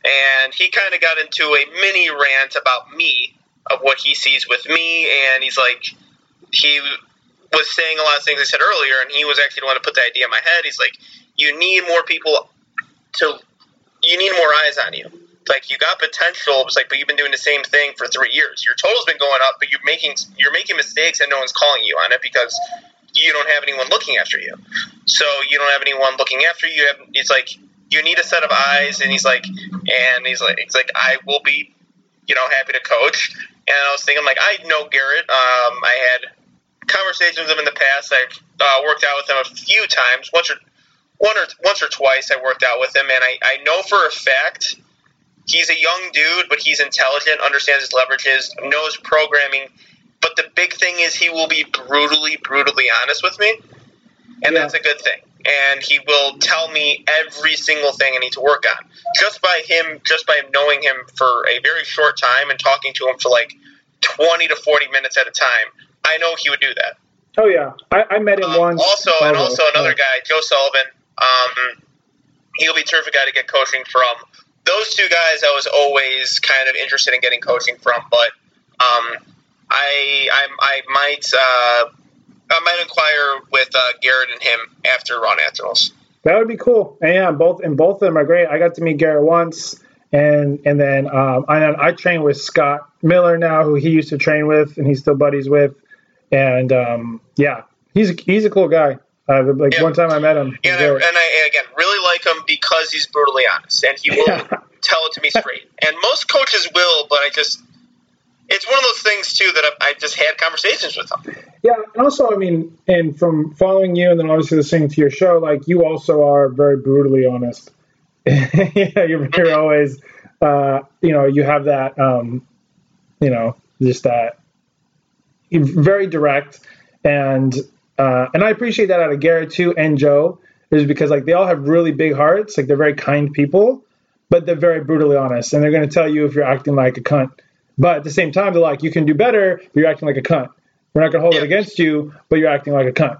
And he kind of got into a mini rant about me, of what he sees with me. And he's like, he was saying a lot of things I said earlier, and he was actually the one to put the idea in my head. He's like, you need more people to, you need more eyes on you. Like, you got potential. It was like, but you've been doing the same thing for three years. Your total's been going up, but you're making, you're making mistakes and no one's calling you on it because you don't have anyone looking after you. So you don't have anyone looking after you. It's like, you need a set of eyes. And he's like, and he's like, it's like, I will be, you know, happy to coach. And I was thinking, like, I know Garrett. Um, I had conversations with him in the past. I've uh, worked out with him a few times, once or one or once or twice. I worked out with him, and I, I know for a fact he's a young dude, but he's intelligent, understands his leverages, knows programming. But the big thing is he will be brutally, brutally honest with me, and yeah. That's a good thing. And he will tell me every single thing I need to work on. Just by him, just by knowing him for a very short time and talking to him for like twenty to forty minutes at a time, I know he would do that. Oh yeah, I, I met him um, once. Also, oh, and also another yeah. guy, Joe Sullivan. Um, he'll be a terrific guy to get coaching from. Those two guys, I was always kind of interested in getting coaching from, but um, I, I, I might, uh, I might inquire with uh, Garrett and him after Raw Nationals. That would be cool. And yeah, both and both of them are great. I got to meet Garrett once. And and then um, I I train with Scott Miller now, who he used to train with, and he's still buddies with. And um, yeah, he's a, he's a cool guy. Uh, like yeah. One time I met him, and I, and I and again really like him because he's brutally honest, and he will yeah. tell it to me straight. And most coaches will, but I just it's one of those things too that I, I just had conversations with him. Yeah, and also I mean, and from following you, and then obviously listening to your show, like you also are very brutally honest. yeah, you're, you're always, uh, you know, you have that, um, you know, just that very direct. And, uh, and I appreciate that out of Garrett too. And Joe is because like, they all have really big hearts. Like they're very kind people, but they're very brutally honest. And they're going to tell you if you're acting like a cunt, but at the same time, they're like, you can do better. But you're acting like a cunt. We're not gonna hold yeah. it against you, but you're acting like a cunt.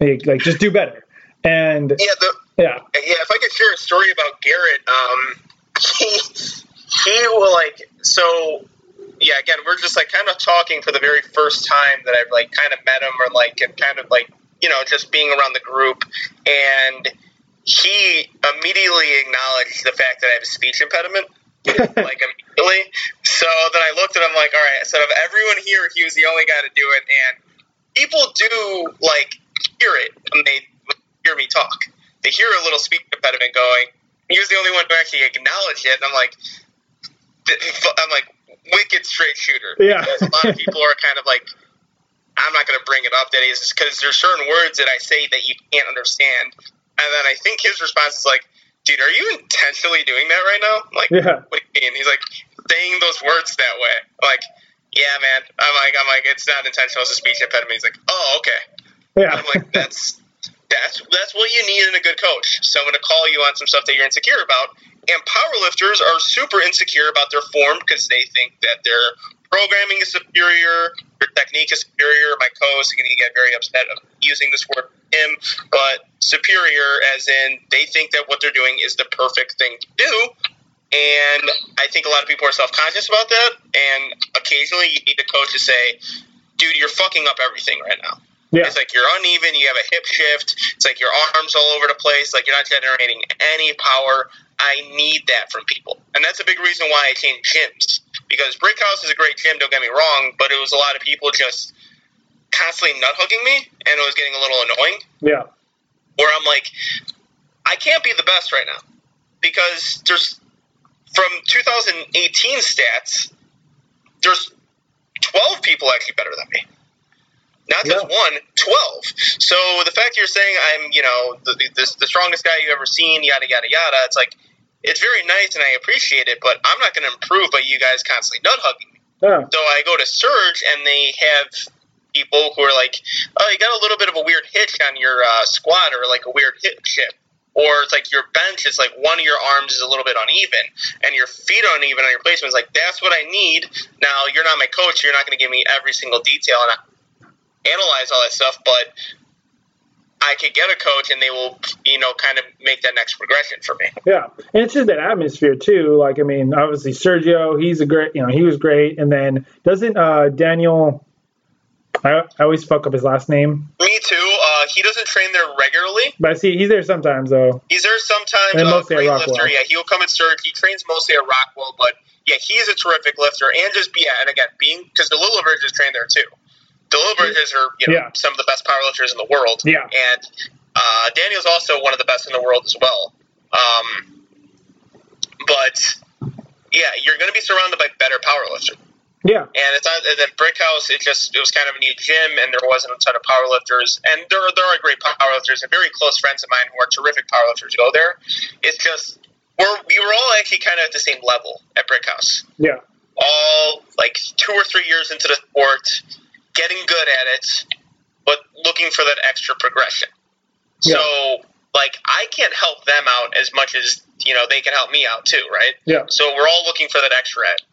Like, like just do better. And yeah, the- Yeah, yeah. If I could share a story about Garrett, um, he he will like so. Yeah, again, we're just like kind of talking for the very first time that I've like kind of met him or like and kind of like you know just being around the group, and he immediately acknowledged the fact that I have a speech impediment, like immediately. So So then I looked at him like, all right, I said, of everyone here, he was the only guy to do it. And people do, like, hear it when they hear me talk. They hear a little speech impediment going. He was the only one who actually acknowledged it. And I'm like, I'm like, wicked straight shooter. Yeah. Because a lot of people are kind of like, I'm not going to bring it up that is because there's certain words that I say that you can't understand. And then I think his response is like, dude, are you intentionally doing that right now? I'm like, yeah. What do you mean? He's like, saying those words that way. I'm like, yeah, man. I'm like, I'm like, it's not intentional. It's a speech impediment. He's like, oh, okay. Yeah. I'm like, that's, that's, that's what you need in a good coach. Someone to call you on some stuff that you're insecure about. And powerlifters are super insecure about their form because they think that their programming is superior, their technique is superior. My coach is going to get very upset of using this word him, but superior as in they think that what they're doing is the perfect thing to do. And I think a lot of people are self-conscious about that. And occasionally you need a coach to say, dude, you're fucking up everything right now. Yeah. It's like you're uneven, you have a hip shift, it's like your arms all over the place, like you're not generating any power. I need that from people. And that's a big reason why I changed gyms. Because Brickhouse is a great gym, don't get me wrong, but it was a lot of people just constantly nut-hugging me, and it was getting a little annoying. Yeah. Where I'm like, I can't be the best right now. Because there's, from two thousand eighteen stats, there's twelve people actually better than me. Not just yeah. one, twelve. So the fact you're saying I'm, you know, the, the, the strongest guy you've ever seen, yada, yada, yada, it's like, it's very nice and I appreciate it, but I'm not going to improve by you guys constantly nut-hugging me. Yeah. So I go to Surge and they have people who are like, oh, you got a little bit of a weird hitch on your uh, squat or like a weird hip shift. Or it's like your bench is like one of your arms is a little bit uneven and your feet are uneven on your placement. It's like, that's what I need. Now, you're not my coach. You're not going to give me every single detail and I analyze all that stuff, but I could get a coach and they will, you know, kind of make that next progression for me. Yeah. And it's just that atmosphere too. Like, I mean, obviously Sergio, he's a great, you know, he was great. And then doesn't uh, Daniel, I, I always fuck up his last name. Me too. Uh, he doesn't train there regularly. But I see he's there sometimes though. He's there sometimes. And uh, mostly great at Rockwell. Lifter. Yeah. He'll come and Surge. He trains mostly at Rockwell, but yeah, he's a terrific lifter and just be yeah, and again, being, cause the Lillibridge is trained there too. The Lillibridges are, you know, yeah. some of the best powerlifters in the world. Yeah. And uh, Daniel's also one of the best in the world as well. Um, but, yeah, you're going to be surrounded by better powerlifters. Yeah. And it's not, and at Brickhouse, it just it was kind of a new gym, and there wasn't a ton of powerlifters. And there, there are great powerlifters and very close friends of mine who are terrific powerlifters go there. It's just we're, we were all actually kind of at the same level at Brickhouse. Yeah. All, like, two or three years into the sport – getting good at it, but looking for that extra progression. Yeah. So, like, I can't help them out as much as, you know, they can help me out too, right? Yeah. So we're all looking for that extra edge.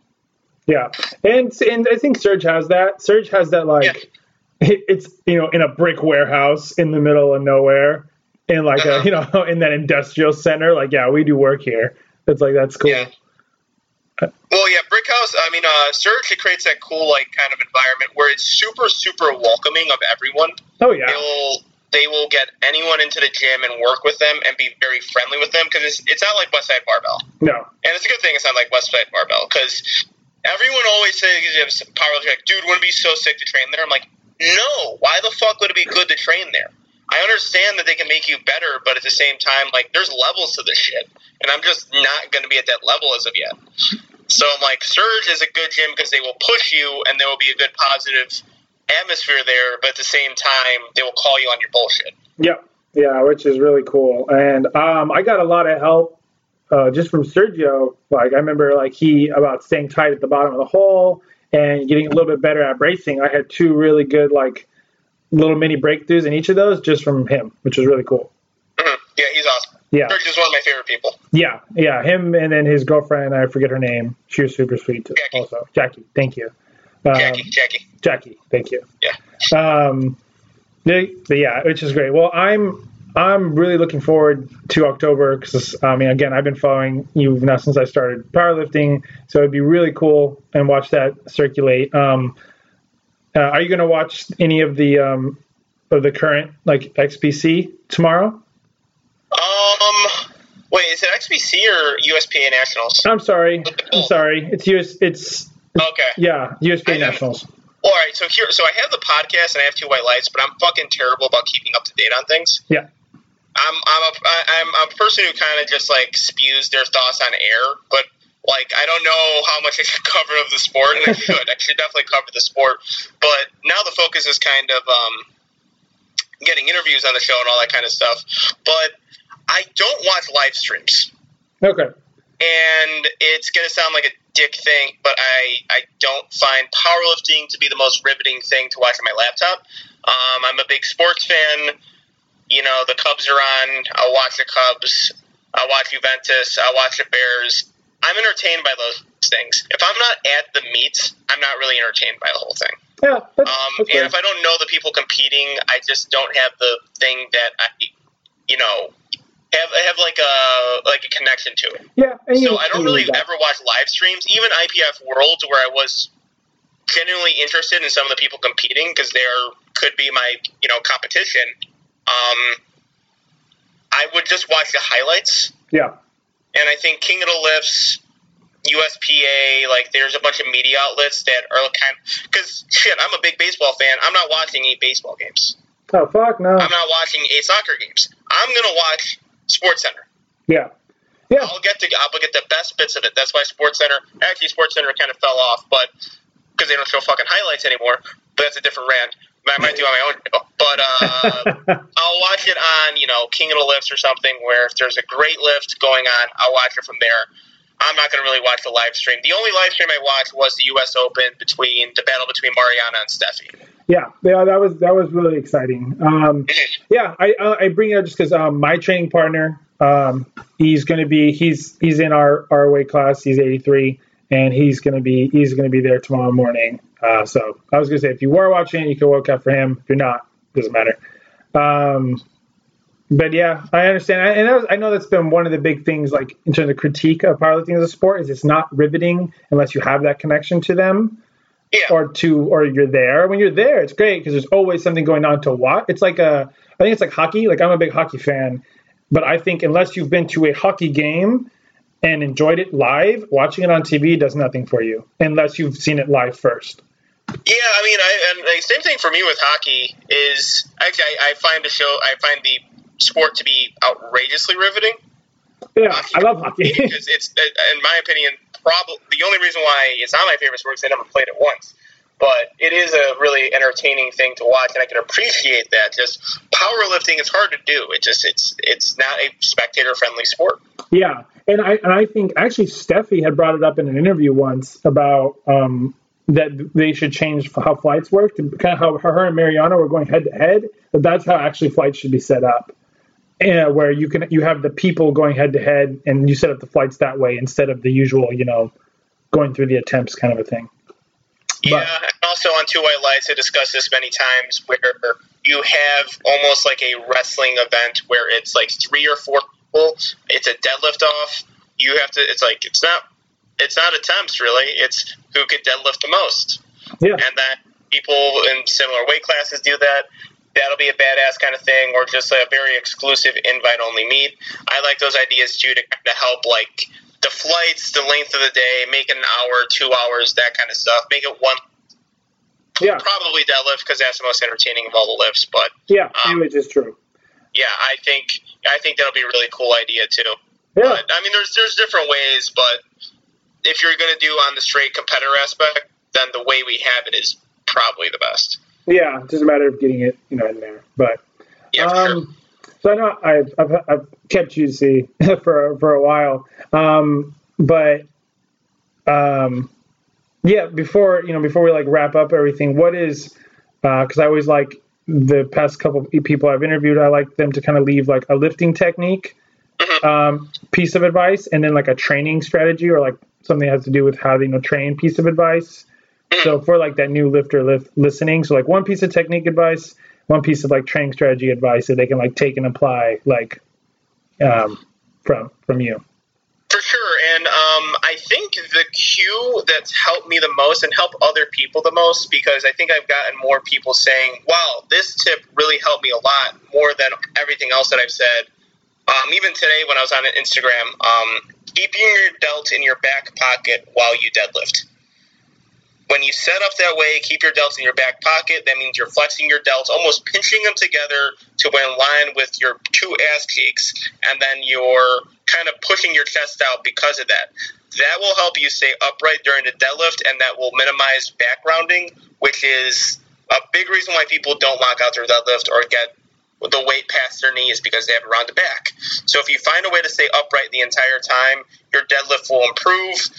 Yeah. And and I think Surge has that. Surge has that, like, yeah. it, it's, you know, in a brick warehouse in the middle of nowhere, in, like, uh-huh. a, you know, in that industrial center. Like, yeah, we do work here. It's like, that's cool. Yeah. Well, yeah, Brickhouse, I mean, uh, Surge, it creates that cool, like, kind of environment where it's super, super welcoming of everyone. Oh, yeah. They will, they will get anyone into the gym and work with them and be very friendly with them because it's, it's not like Westside Barbell. No. And it's a good thing it's not like Westside Barbell because everyone always says, you have some power, like, dude, wouldn't it be so sick to train there? I'm like, no, why the fuck would it be good to train there? I understand that they can make you better, but at the same time, like, there's levels to this shit, and I'm just not going to be at that level as of yet. So I'm like, Surge is a good gym because they will push you, and there will be a good positive atmosphere there, but at the same time, they will call you on your bullshit. Yeah, yeah, which is really cool. And um, I got a lot of help uh, just from Sergio. Like, I remember, like, he about staying tight at the bottom of the hole and getting a little bit better at bracing. I had two really good, like, little mini breakthroughs in each of those just from him, which was really cool. Mm-hmm. Yeah, he's awesome. Yeah. Serge is one of my favorite people. Yeah, yeah, him and then his girlfriend, I forget her name. She was super sweet too. Jackie. Also. Jackie, thank you. Um, Jackie, Jackie. Jackie, thank you. Yeah. Um, they, but yeah, which is great. Well, I'm I'm really looking forward to October because, I mean, again, I've been following you now since I started powerlifting, so it'd be really cool and watch that circulate. Um Uh, are you going to watch any of the um, of the current like X P C tomorrow? Um, wait, is it X P C or U S P A Nationals? I'm sorry, I'm sorry. It's U S. It's Okay. Yeah, U S P A Nationals. All right, so here, so I have the podcast and I have Two White Lights, but I'm fucking terrible about keeping up to date on things. Yeah. I'm I'm a I'm, I'm a person who kind of just like spews their thoughts on air, but like I don't know how much I should cover of the sport, and I should I should definitely cover the sport. But now the focus is kind of um, getting interviews on the show and all that kind of stuff. But I don't watch live streams. Okay. And it's going to sound like a dick thing, but I, I don't find powerlifting to be the most riveting thing to watch on my laptop. Um, I'm a big sports fan. You know, the Cubs are on. I'll watch the Cubs. I'll watch Juventus. I'll watch the Bears. I'm entertained by those things. If I'm not at the meets, I'm not really entertained by the whole thing. Yeah, that's, um, that's and if I don't know the people competing, I just don't have the thing that I, you know, have have like a like a connection to it. Yeah, so I don't really ever watch live streams, even I P F Worlds, where I was genuinely interested in some of the people competing because they could be my, you know, competition. Um, I would just watch the highlights. Yeah, and I think King of the Lifts, U S P A, like there's a bunch of media outlets that are kind of, because shit, I'm a big baseball fan. I'm not watching eight baseball games. Oh fuck no! I'm not watching eight soccer games. I'm gonna watch SportsCenter. Yeah, yeah. I'll get the I'll get the best bits of it. That's why SportsCenter actually SportsCenter kind of fell off, but because they don't show fucking highlights anymore. But that's a different rant. I might do on my own show. But uh, I'll watch it on, you know, King of the Lifts or something. Where if there's a great lift going on, I'll watch it from there. I'm not going to really watch the live stream. The only live stream I watched was the U S Open between the battle between Mariana and Stefi. Yeah, yeah, that was that was really exciting. Um, yeah, I uh, I bring it up just because um, my training partner, um, he's going to be he's he's in our, our weight class. He's eighty-three, and he's going to be he's going to be there tomorrow morning. Uh, so I was going to say if you were watching, you could look out for him. If you're not, it doesn't matter. Um, But yeah, I understand, and that was, I know that's been one of the big things, like in terms of critique of powerlifting as a sport, is it's not riveting unless you have that connection to them, yeah. or to or you're there. When you're there, it's great because there's always something going on to watch. It's like a, I think it's like hockey. Like I'm a big hockey fan, but I think unless you've been to a hockey game and enjoyed it live, watching it on T V does nothing for you unless you've seen it live first. Yeah, I mean, I and the same thing for me with hockey is actually I, I find the show, I find the sport to be outrageously riveting. Yeah, hockey, I love hockey. Because it's, in my opinion, probably the only reason why it's not my favorite sport is I never played it once. But it is a really entertaining thing to watch, and I can appreciate that. Just powerlifting is hard to do. It just it's it's not a spectator-friendly sport. Yeah, and I and I think actually Stefi had brought it up in an interview once about um, that they should change how flights worked and kind of how her and Mariana were going head to head. But that's how actually flights should be set up. Yeah, where you can you have the people going head to head, and you set up the flights that way instead of the usual, you know, going through the attempts kind of a thing. Yeah, but, and also on Two White Lights, I discussed this many times, where you have almost like a wrestling event where it's like three or four people. It's a deadlift off. You have to. It's like it's not. It's not attempts really. It's who could deadlift the most. Yeah, and that people in similar weight classes do that. That'll be a badass kind of thing, or just a very exclusive invite-only meet. I like those ideas, too, to kind of help, like, the flights, the length of the day, make it an hour, two hours, that kind of stuff. Make it one. Yeah. Probably deadlift, because that's the most entertaining of all the lifts, but. Yeah, um, which is true. Yeah, I think I think that'll be a really cool idea, too. Yeah. But, I mean, there's there's different ways, but if you're going to do on the straight competitor aspect, then the way we have it is probably the best. Yeah, it's just a matter of getting it, you know, in there. But yeah, um, sure. So I know I've, I've, I've kept U C for for a while, um, but um, yeah, before you know, before we like wrap up everything, what is because uh, I always like the past couple of people I've interviewed, I like them to kind of leave like a lifting technique mm-hmm. um, piece of advice, and then like a training strategy or like something that has to do with how they you know train piece of advice. So for like that new lifter lift listening, so like one piece of technique advice, one piece of like training strategy advice that they can like take and apply like um, from from you. For sure, and um, I think the cue that's helped me the most and helped other people the most, because I think I've gotten more people saying, "Wow, this tip really helped me a lot more than everything else that I've said." Um, even today when I was on Instagram, um, keeping your delt in your back pocket while you deadlift. When you set up that way, keep your delts in your back pocket. That means you're flexing your delts, almost pinching them together to align with your two ass cheeks, and then you're kind of pushing your chest out because of that. That will help you stay upright during the deadlift, and that will minimize back rounding, which is a big reason why people don't lock out their deadlift or get the weight past their knees because they have it around the back. So if you find a way to stay upright the entire time, your deadlift will improve.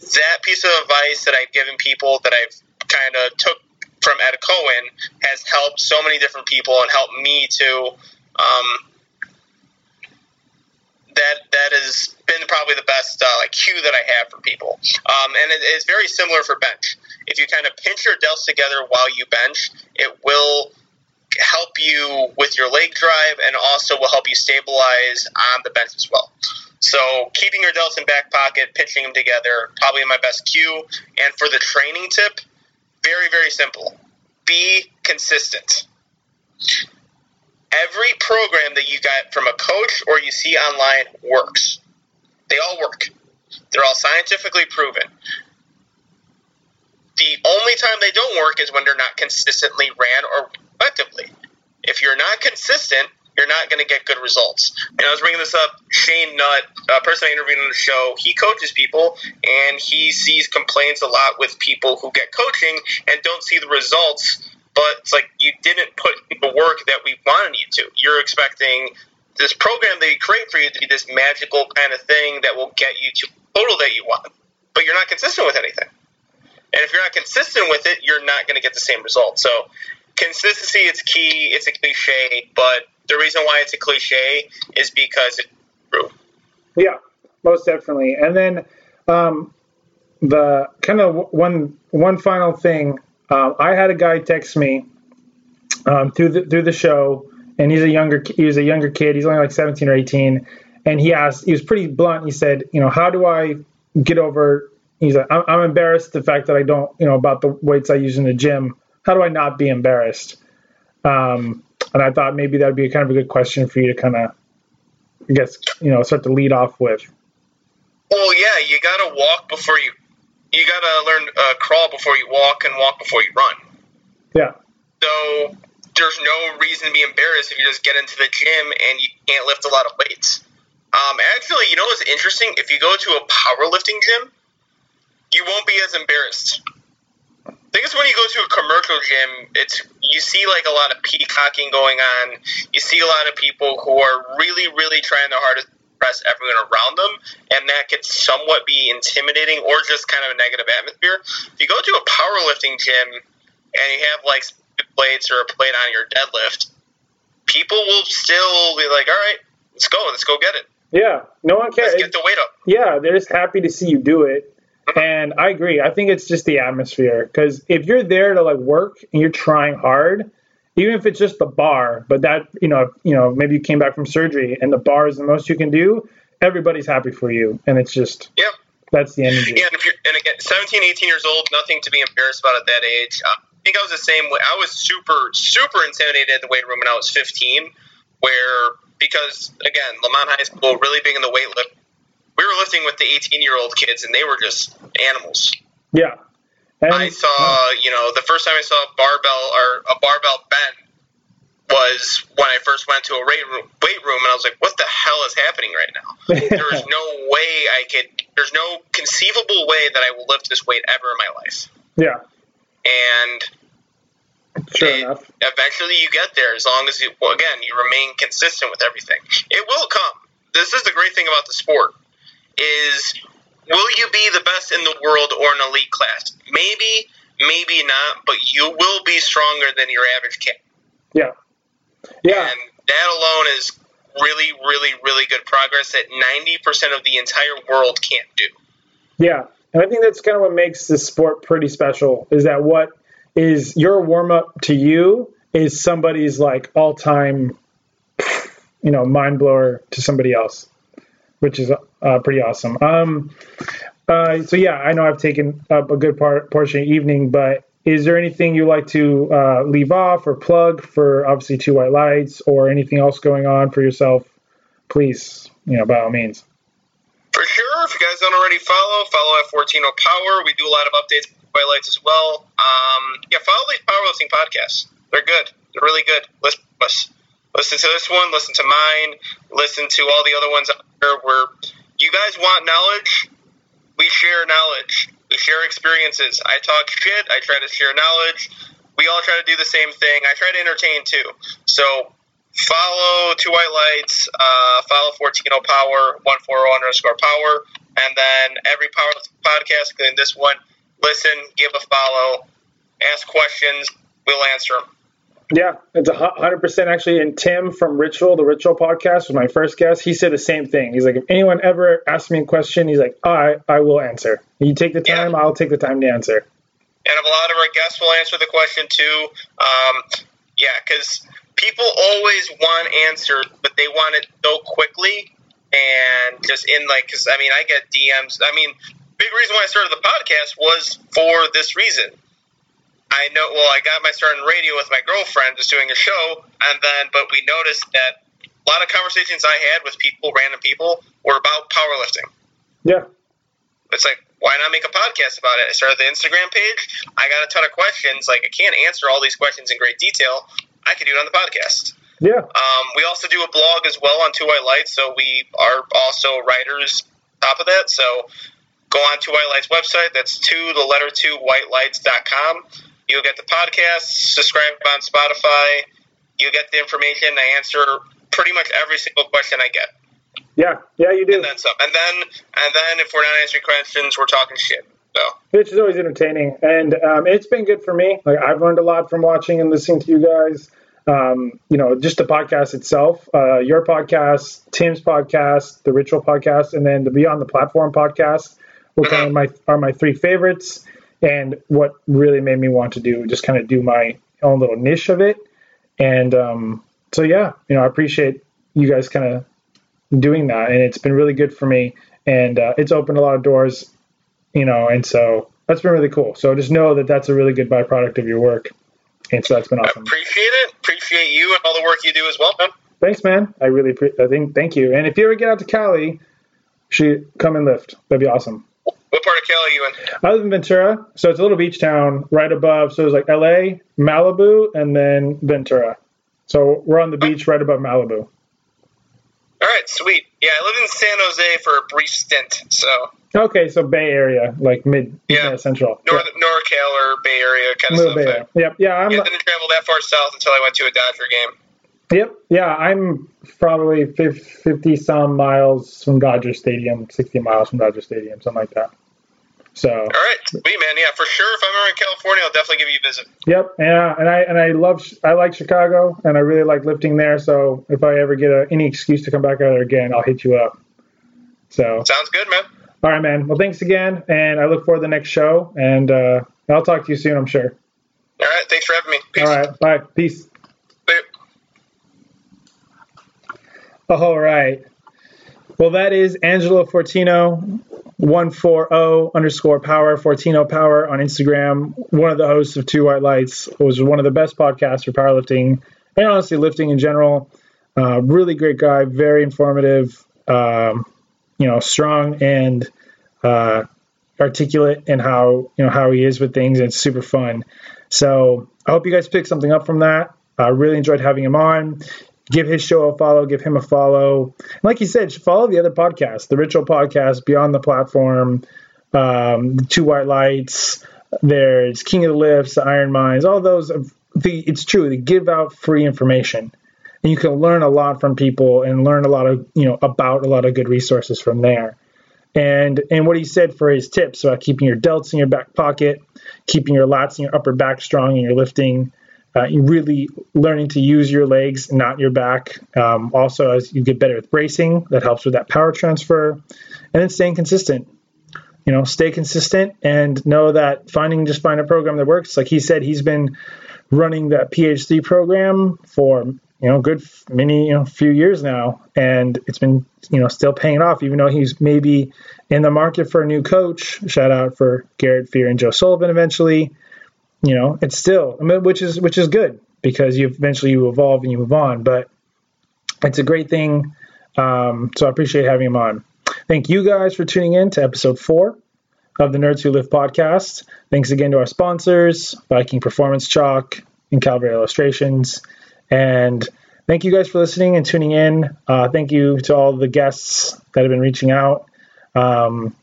That piece of advice that I've given people that I've kind of took from Ed Coan has helped so many different people and helped me too. Um, that that has been probably the best uh, like cue that I have for people. Um, and it, it's very similar for bench. If you kind of pinch your delts together while you bench, it will help you with your leg drive and also will help you stabilize on the bench as well. So keeping your delts in back pocket, pinching them together, probably my best cue. And for the training tip, very, very simple. Be consistent. Every program that you got from a coach or you see online works. They all work. They're all scientifically proven. The only time they don't work is when they're not consistently ran or effectively. If you're not consistent, you're not going to get good results. And I was bringing this up, Shane Nutt, a person I interviewed on the show, he coaches people, and he sees complaints a lot with people who get coaching and don't see the results, but it's like you didn't put in the work that we wanted you to. You're expecting this program that you create for you to be this magical kind of thing that will get you to the total that you want, but you're not consistent with anything. And if you're not consistent with it, you're not going to get the same results. So consistency is key. It's a cliche, but the reason why it's a cliche is because it's true. Yeah, most definitely. And then um, the kind of one one final thing. Uh, I had a guy text me um, through the through the show, and he's a younger he was a younger kid. He's only like seventeen or eighteen, and he asked. He was pretty blunt. He said, you know, how do I get over? He's like, I'm, I'm embarrassed the fact that I don't, you know, about the weights I use in the gym. How do I not be embarrassed? Um, and I thought maybe that would be kind of a good question for you to kind of, I guess, you know, start to lead off with. Well, yeah, you got to walk before you, you got to learn uh, crawl before you walk and walk before you run. Yeah. So there's no reason to be embarrassed if you just get into the gym and you can't lift a lot of weights. Um, actually, you know what's interesting? If you go to a powerlifting gym, you won't be as embarrassed. I think it's when you go to a commercial gym, it's you see like a lot of peacocking going on. You see a lot of people who are really, really trying their hardest to impress everyone around them, and that could somewhat be intimidating or just kind of a negative atmosphere. If you go to a powerlifting gym and you have like plates or a plate on your deadlift, people will still be like, all right, let's go. Let's go get it. Yeah, no one cares. Let's get the weight up. Yeah, they're just happy to see you do it. And I agree. I think it's just the atmosphere, because if you're there to like work and you're trying hard, even if it's just the bar, but that, you know, you know, maybe you came back from surgery and the bar is the most you can do, everybody's happy for you. And it's just, yeah, that's the energy. Yeah, and, if you're, and again, seventeen, eighteen years old, nothing to be embarrassed about at that age. I think I was the same way. I was super, super intimidated at the weight room when I was fifteen, where, because again, Lemont High School, really big in the weight lift. We were lifting with the eighteen-year-old kids, and they were just animals. Yeah. And I saw, yeah. you know, the first time I saw a barbell or a barbell bend was when I first went to a weight room, weight room, and I was like, what the hell is happening right now? There is no way I could – there's no conceivable way that I will lift this weight ever in my life. Yeah. And sure it, enough. eventually you get there as long as, you well, again, you remain consistent with everything. It will come. This is the great thing about the sport. Is will you be the best in the world or an elite class? Maybe, maybe not, but you will be stronger than your average kid. Yeah. Yeah. And that alone is really, really, really good progress that ninety percent of the entire world can't do. Yeah. And I think that's kind of what makes this sport pretty special, is that what is your warm-up to you is somebody's like all-time, you know, mind-blower to somebody else, which is uh, pretty awesome. Um, uh, so, yeah, I know I've taken up a good part, portion of the evening, but is there anything you like to uh, leave off or plug for, obviously, Two White Lights or anything else going on for yourself? Please, you know, by all means. For sure. If you guys don't already follow, follow at Fortino Power. We do a lot of updates White Lights as well. Um, yeah, follow these powerlifting podcasts. They're good. They're really good. Listen to us. Listen to this one. Listen to mine. Listen to all the other ones out there. Where you guys want knowledge, we share knowledge. We share experiences. I talk shit. I try to share knowledge. We all try to do the same thing. I try to entertain too. So follow Two White Lights. Uh, follow Fortino Power, one forty underscore power. And then every power podcast, including this one, listen, give a follow, ask questions, we'll answer them. Yeah, it's one hundred percent actually. And Tim from Ritual, The Ritual Podcast, was my first guest. He said the same thing. He's like, if anyone ever asks me a question, he's like, I, I will answer. You take the time, yeah. I'll take the time to answer. And a lot of our guests will answer the question too. Um, yeah, because people always want answers, but they want it so quickly. And just in like, because I mean, I get D Ms. I mean, big reason why I started the podcast was for this reason. I know, well, I got my start in radio with my girlfriend, just doing a show, and then, but we noticed that a lot of conversations I had with people, random people, were about powerlifting. Yeah. It's like, why not make a podcast about it? I started the Instagram page. I got a ton of questions. Like, I can't answer all these questions in great detail. I could do it on the podcast. Yeah. Um, we also do a blog as well on Two White Lights, so we are also writers on top of that. So go on Two White Lights website. That's two, the letter two, white lights dot com. You'll get the podcast, subscribe on Spotify. You'll get the information. I answer pretty much every single question I get. Yeah, yeah, you do. And then some. And then, and then if we're not answering questions, we're talking shit. So. Which is always entertaining. And um, it's been good for me. Like, I've learned a lot from watching and listening to you guys. Um, you know, just the podcast itself, uh, your podcast, Tim's podcast, the Ritual Podcast, and then the Beyond the Platform podcast, which are my are my three favorites, and what really made me want to do, just kind of do my own little niche of it. And um, so, yeah, you know, I appreciate you guys kind of doing that, and it's been really good for me, and uh, it's opened a lot of doors, you know, and so that's been really cool. So just know that that's a really good byproduct of your work. And so that's been awesome. I appreciate it. Appreciate you and all the work you do as well, man. Thanks, man. I really pre- I think thank you. And if you ever get out to Cali, you should come and lift. That'd be awesome. What part of Cali are you in? I live in Ventura. So it's a little beach town right above. So it's like L A, Malibu, and then Ventura. So we're on the beach right above Malibu. All right, sweet. Yeah, I lived in San Jose for a brief stint. So okay, so Bay Area, like mid, yeah, central, North, yeah. NorCal or Bay Area kind of stuff. Bay Area. Yep, yeah. I'm, yeah, I didn't travel that far south until I went to a Dodger game. Yep, yeah. I'm probably fifty some miles from Dodger Stadium, sixty miles from Dodger Stadium, something like that. So all right, sweet, man. Yeah, for sure. If I'm ever in California, I'll definitely give you a visit. Yep, yeah, and I and I love I like Chicago, and I really like lifting there. So if I ever get a, any excuse to come back out there again, I'll hit you up. So sounds good, man. All right, man. Well, thanks again, and I look forward to the next show, and uh, I'll talk to you soon, I'm sure. All right. Thanks for having me. Peace. All right. Bye. Peace. Later. All right. Well, that is Angelo Fortino, one forty underscore power, Fortino Power on Instagram, one of the hosts of Two White Lights. It was one of the best podcasts for powerlifting and, honestly, lifting in general. Uh, really great guy, very informative. Um you know, strong and uh, articulate in how, you know, how he is with things. And it's super fun. So I hope you guys pick something up from that. I really enjoyed having him on. Give his show a follow. Give him a follow. And like he said, follow the other podcasts, The Ritual Podcast, Beyond the Platform, um, the Two White Lights. There's King of the Lifts, the Iron Minds, all those. The, it's true. They give out free information. And you can learn a lot from people and learn a lot of, you know, about a lot of good resources from there. And and what he said for his tips about keeping your delts in your back pocket, keeping your lats and your upper back strong in your lifting, uh, really learning to use your legs, not your back. Um, also, as you get better with bracing, that helps with that power transfer. And then staying consistent. You know, stay consistent and know that finding, just find a program that works. Like he said, he's been running that P H three program for you know, good many, you know, few years now, and it's been, you know, still paying off, even though he's maybe in the market for a new coach. Shout out for Garrett Fear and Joe Sullivan eventually, you know, it's still, I mean, which is, which is good because you eventually you evolve and you move on, but it's a great thing. Um, so I appreciate having him on. Thank you guys for tuning in to episode four. of the Nerds Who Lift podcast. Thanks again to our sponsors, Viking Performance Chalk and Calvary Illustrations. And thank you guys for listening and tuning in. Uh, thank you to all the guests that have been reaching out. Um,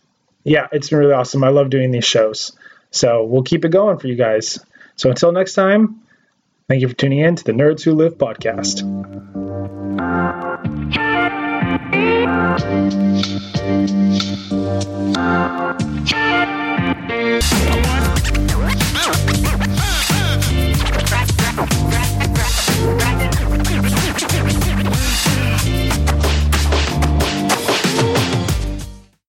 yeah, it's been really awesome. I love doing these shows. So we'll keep it going for you guys. So until next time, thank you for tuning in to the Nerds Who Live podcast.